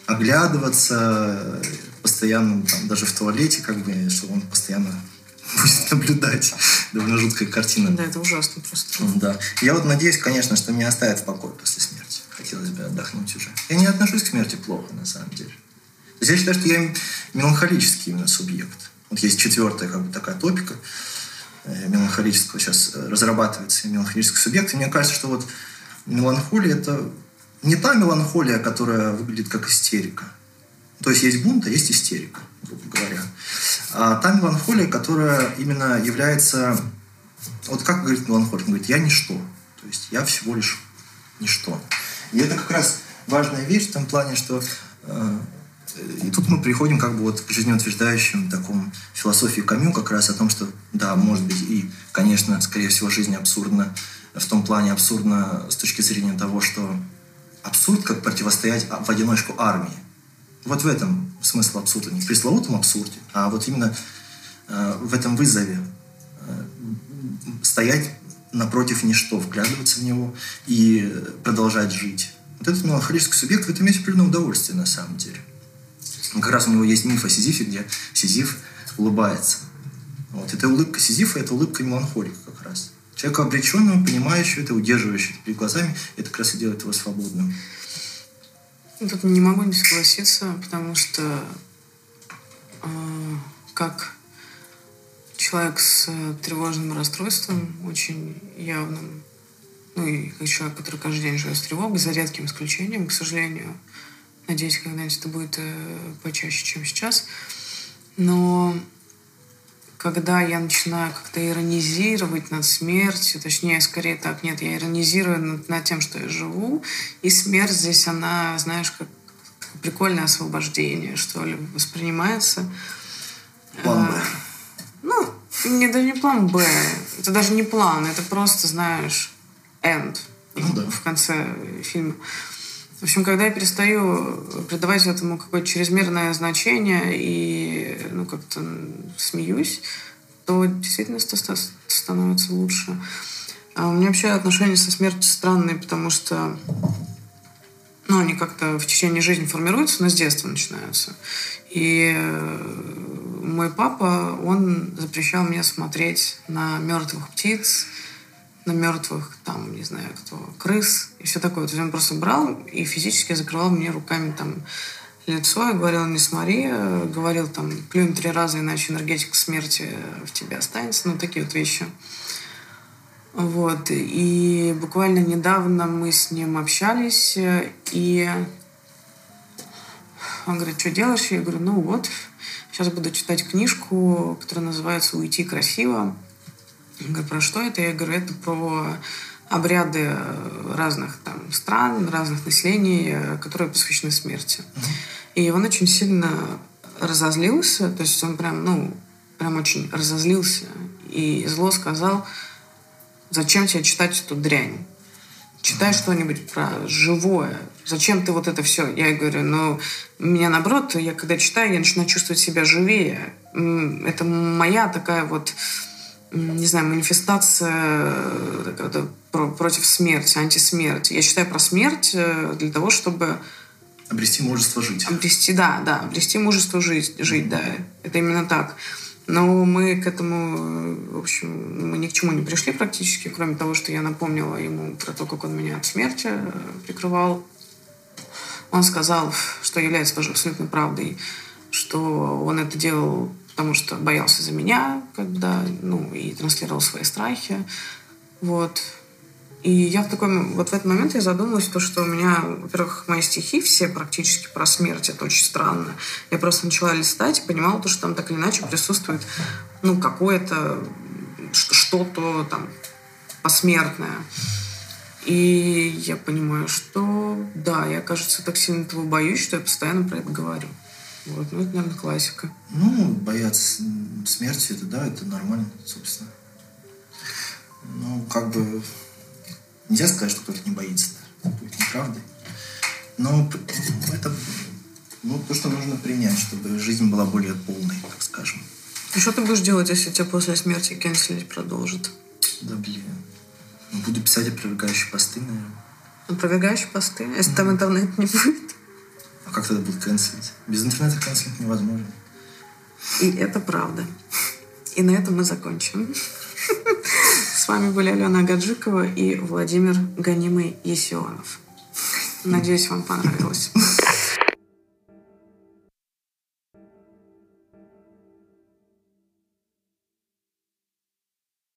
оглядываться, постоянно там, даже в туалете, как бы, что он постоянно будет наблюдать. Довольно жуткая картина. Да, это ужасно просто. Да. Я вот надеюсь, конечно, что меня оставят в покое после смерти. Хотелось бы отдохнуть уже. Я не отношусь к смерти плохо, на самом деле. То есть я считаю, что я меланхолический именно субъект. Вот есть четвертая как бы такая топика меланхолического. Сейчас разрабатывается меланхолический субъект. И мне кажется, что вот меланхолия – это не та меланхолия, которая выглядит как истерика. То есть есть бунт, а есть истерика, грубо говоря. А та меланхолия, которая именно является... Вот как говорит меланхолик? Он говорит, я ничто. То есть я всего лишь ничто. И это как раз важная вещь в том плане, что... И тут мы приходим как бы вот к жизнеутверждающему такому философии Камю, как раз о том, что, да, может быть, и, конечно, скорее всего, жизнь абсурдна, в том плане абсурдна с точки зрения того, что абсурд как противостоять в одиночку армии. Вот в этом смысл абсурда. Не в пресловутом абсурде, а вот именно э, в этом вызове э, стоять напротив ничто, вглядываться в него и продолжать жить. Вот этот меланхолический субъект в этом есть определенное удовольствие на самом деле. Как раз у него есть миф о Сизифе, где Сизиф улыбается. Вот. Это улыбка Сизифа, это улыбка меланхолика как раз. Человека обреченного, понимающего это, удерживающего перед глазами, это как раз и делает его свободным. Тут не могу не согласиться, потому что э, как человек с тревожным расстройством, очень явным, ну и как человек, который каждый день живет с тревогой, за редким исключением, к сожалению, надеюсь, когда-нибудь это будет почаще, чем сейчас. Но когда я начинаю как-то иронизировать над смертью, точнее, скорее так, нет, я иронизирую над, над тем, что я живу, и смерть здесь, она, знаешь, как прикольное освобождение, что ли, воспринимается. План Б. Ну, не, даже не план Б. Это даже не план, это просто, знаешь, энд ну, да. в конце фильма. В общем, когда я перестаю придавать этому какое-то чрезмерное значение и ну, как-то смеюсь, то действительно становится лучше. А у меня вообще отношения со смертью странные, потому что ну, они как-то в течение жизни формируются, но с детства начинаются. И мой папа, он запрещал мне смотреть на мертвых птиц, на мертвых, там, не знаю, кто, крыс и все такое. То есть он просто брал и физически закрывал мне руками там лицо и говорил: не смотри, говорил там: плюнь три раза, иначе энергетика смерти в тебе останется. Ну, такие вот вещи. Вот. И буквально недавно мы с ним общались, и он говорит: что делаешь? Я говорю: ну вот, сейчас буду читать книжку, которая называется «Уйти красиво». Я говорю: про что это? Я говорю: это про обряды разных там стран, разных населений, которые посвящены смерти. И он очень сильно разозлился, то есть он прям, ну, прям очень разозлился и зло сказал: зачем тебе читать эту дрянь? Читай что-нибудь про живое. Зачем ты вот это все? Я говорю: ну, меня наоборот, я когда читаю, я начинаю чувствовать себя живее. Это моя такая вот, не знаю, манифестация против смерти, антисмерти. Я читаю про смерть для того, чтобы... Обрести мужество жить. Обрести, да, да. Обрести мужество жить, жить, да. Это именно так. Но мы к этому, в общем, мы ни к чему не пришли практически, кроме того, что я напомнила ему про то, как он меня от смерти прикрывал. Он сказал, что является тоже абсолютной правдой, что он это делал, потому что боялся за меня, когда, ну, и транслировал свои страхи. Вот. И я в такой... Вот в этот момент я задумалась, то, что у меня, во-первых, мои стихи все практически про смерть. Это очень странно. Я просто начала листать и понимала, то, что там так или иначе присутствует, ну, какое-то что-то там посмертное. И я понимаю, что да, я, кажется, так сильно этого боюсь, что я постоянно про это говорю. Вот. Ну, это, наверное, классика. Ну, бояться смерти, это да, это нормально, собственно. Ну, как бы... Нельзя сказать, что кто-то не боится. Да? Это будет неправдой. Но это, ну, то, что нужно принять, чтобы жизнь была более полной, так скажем. А что ты будешь делать, если тебя после смерти кенселить продолжит? Да, блин. Буду писать опровергающие посты, наверное. Опровергающие посты? Если mm. там интернета не будет? А как тогда будут кенселить? Без интернета кенселить невозможно. И это правда. И на этом мы закончим. С вами были Алена Агаджикова и Владимир Гонимый Есионов. Надеюсь, вам понравилось.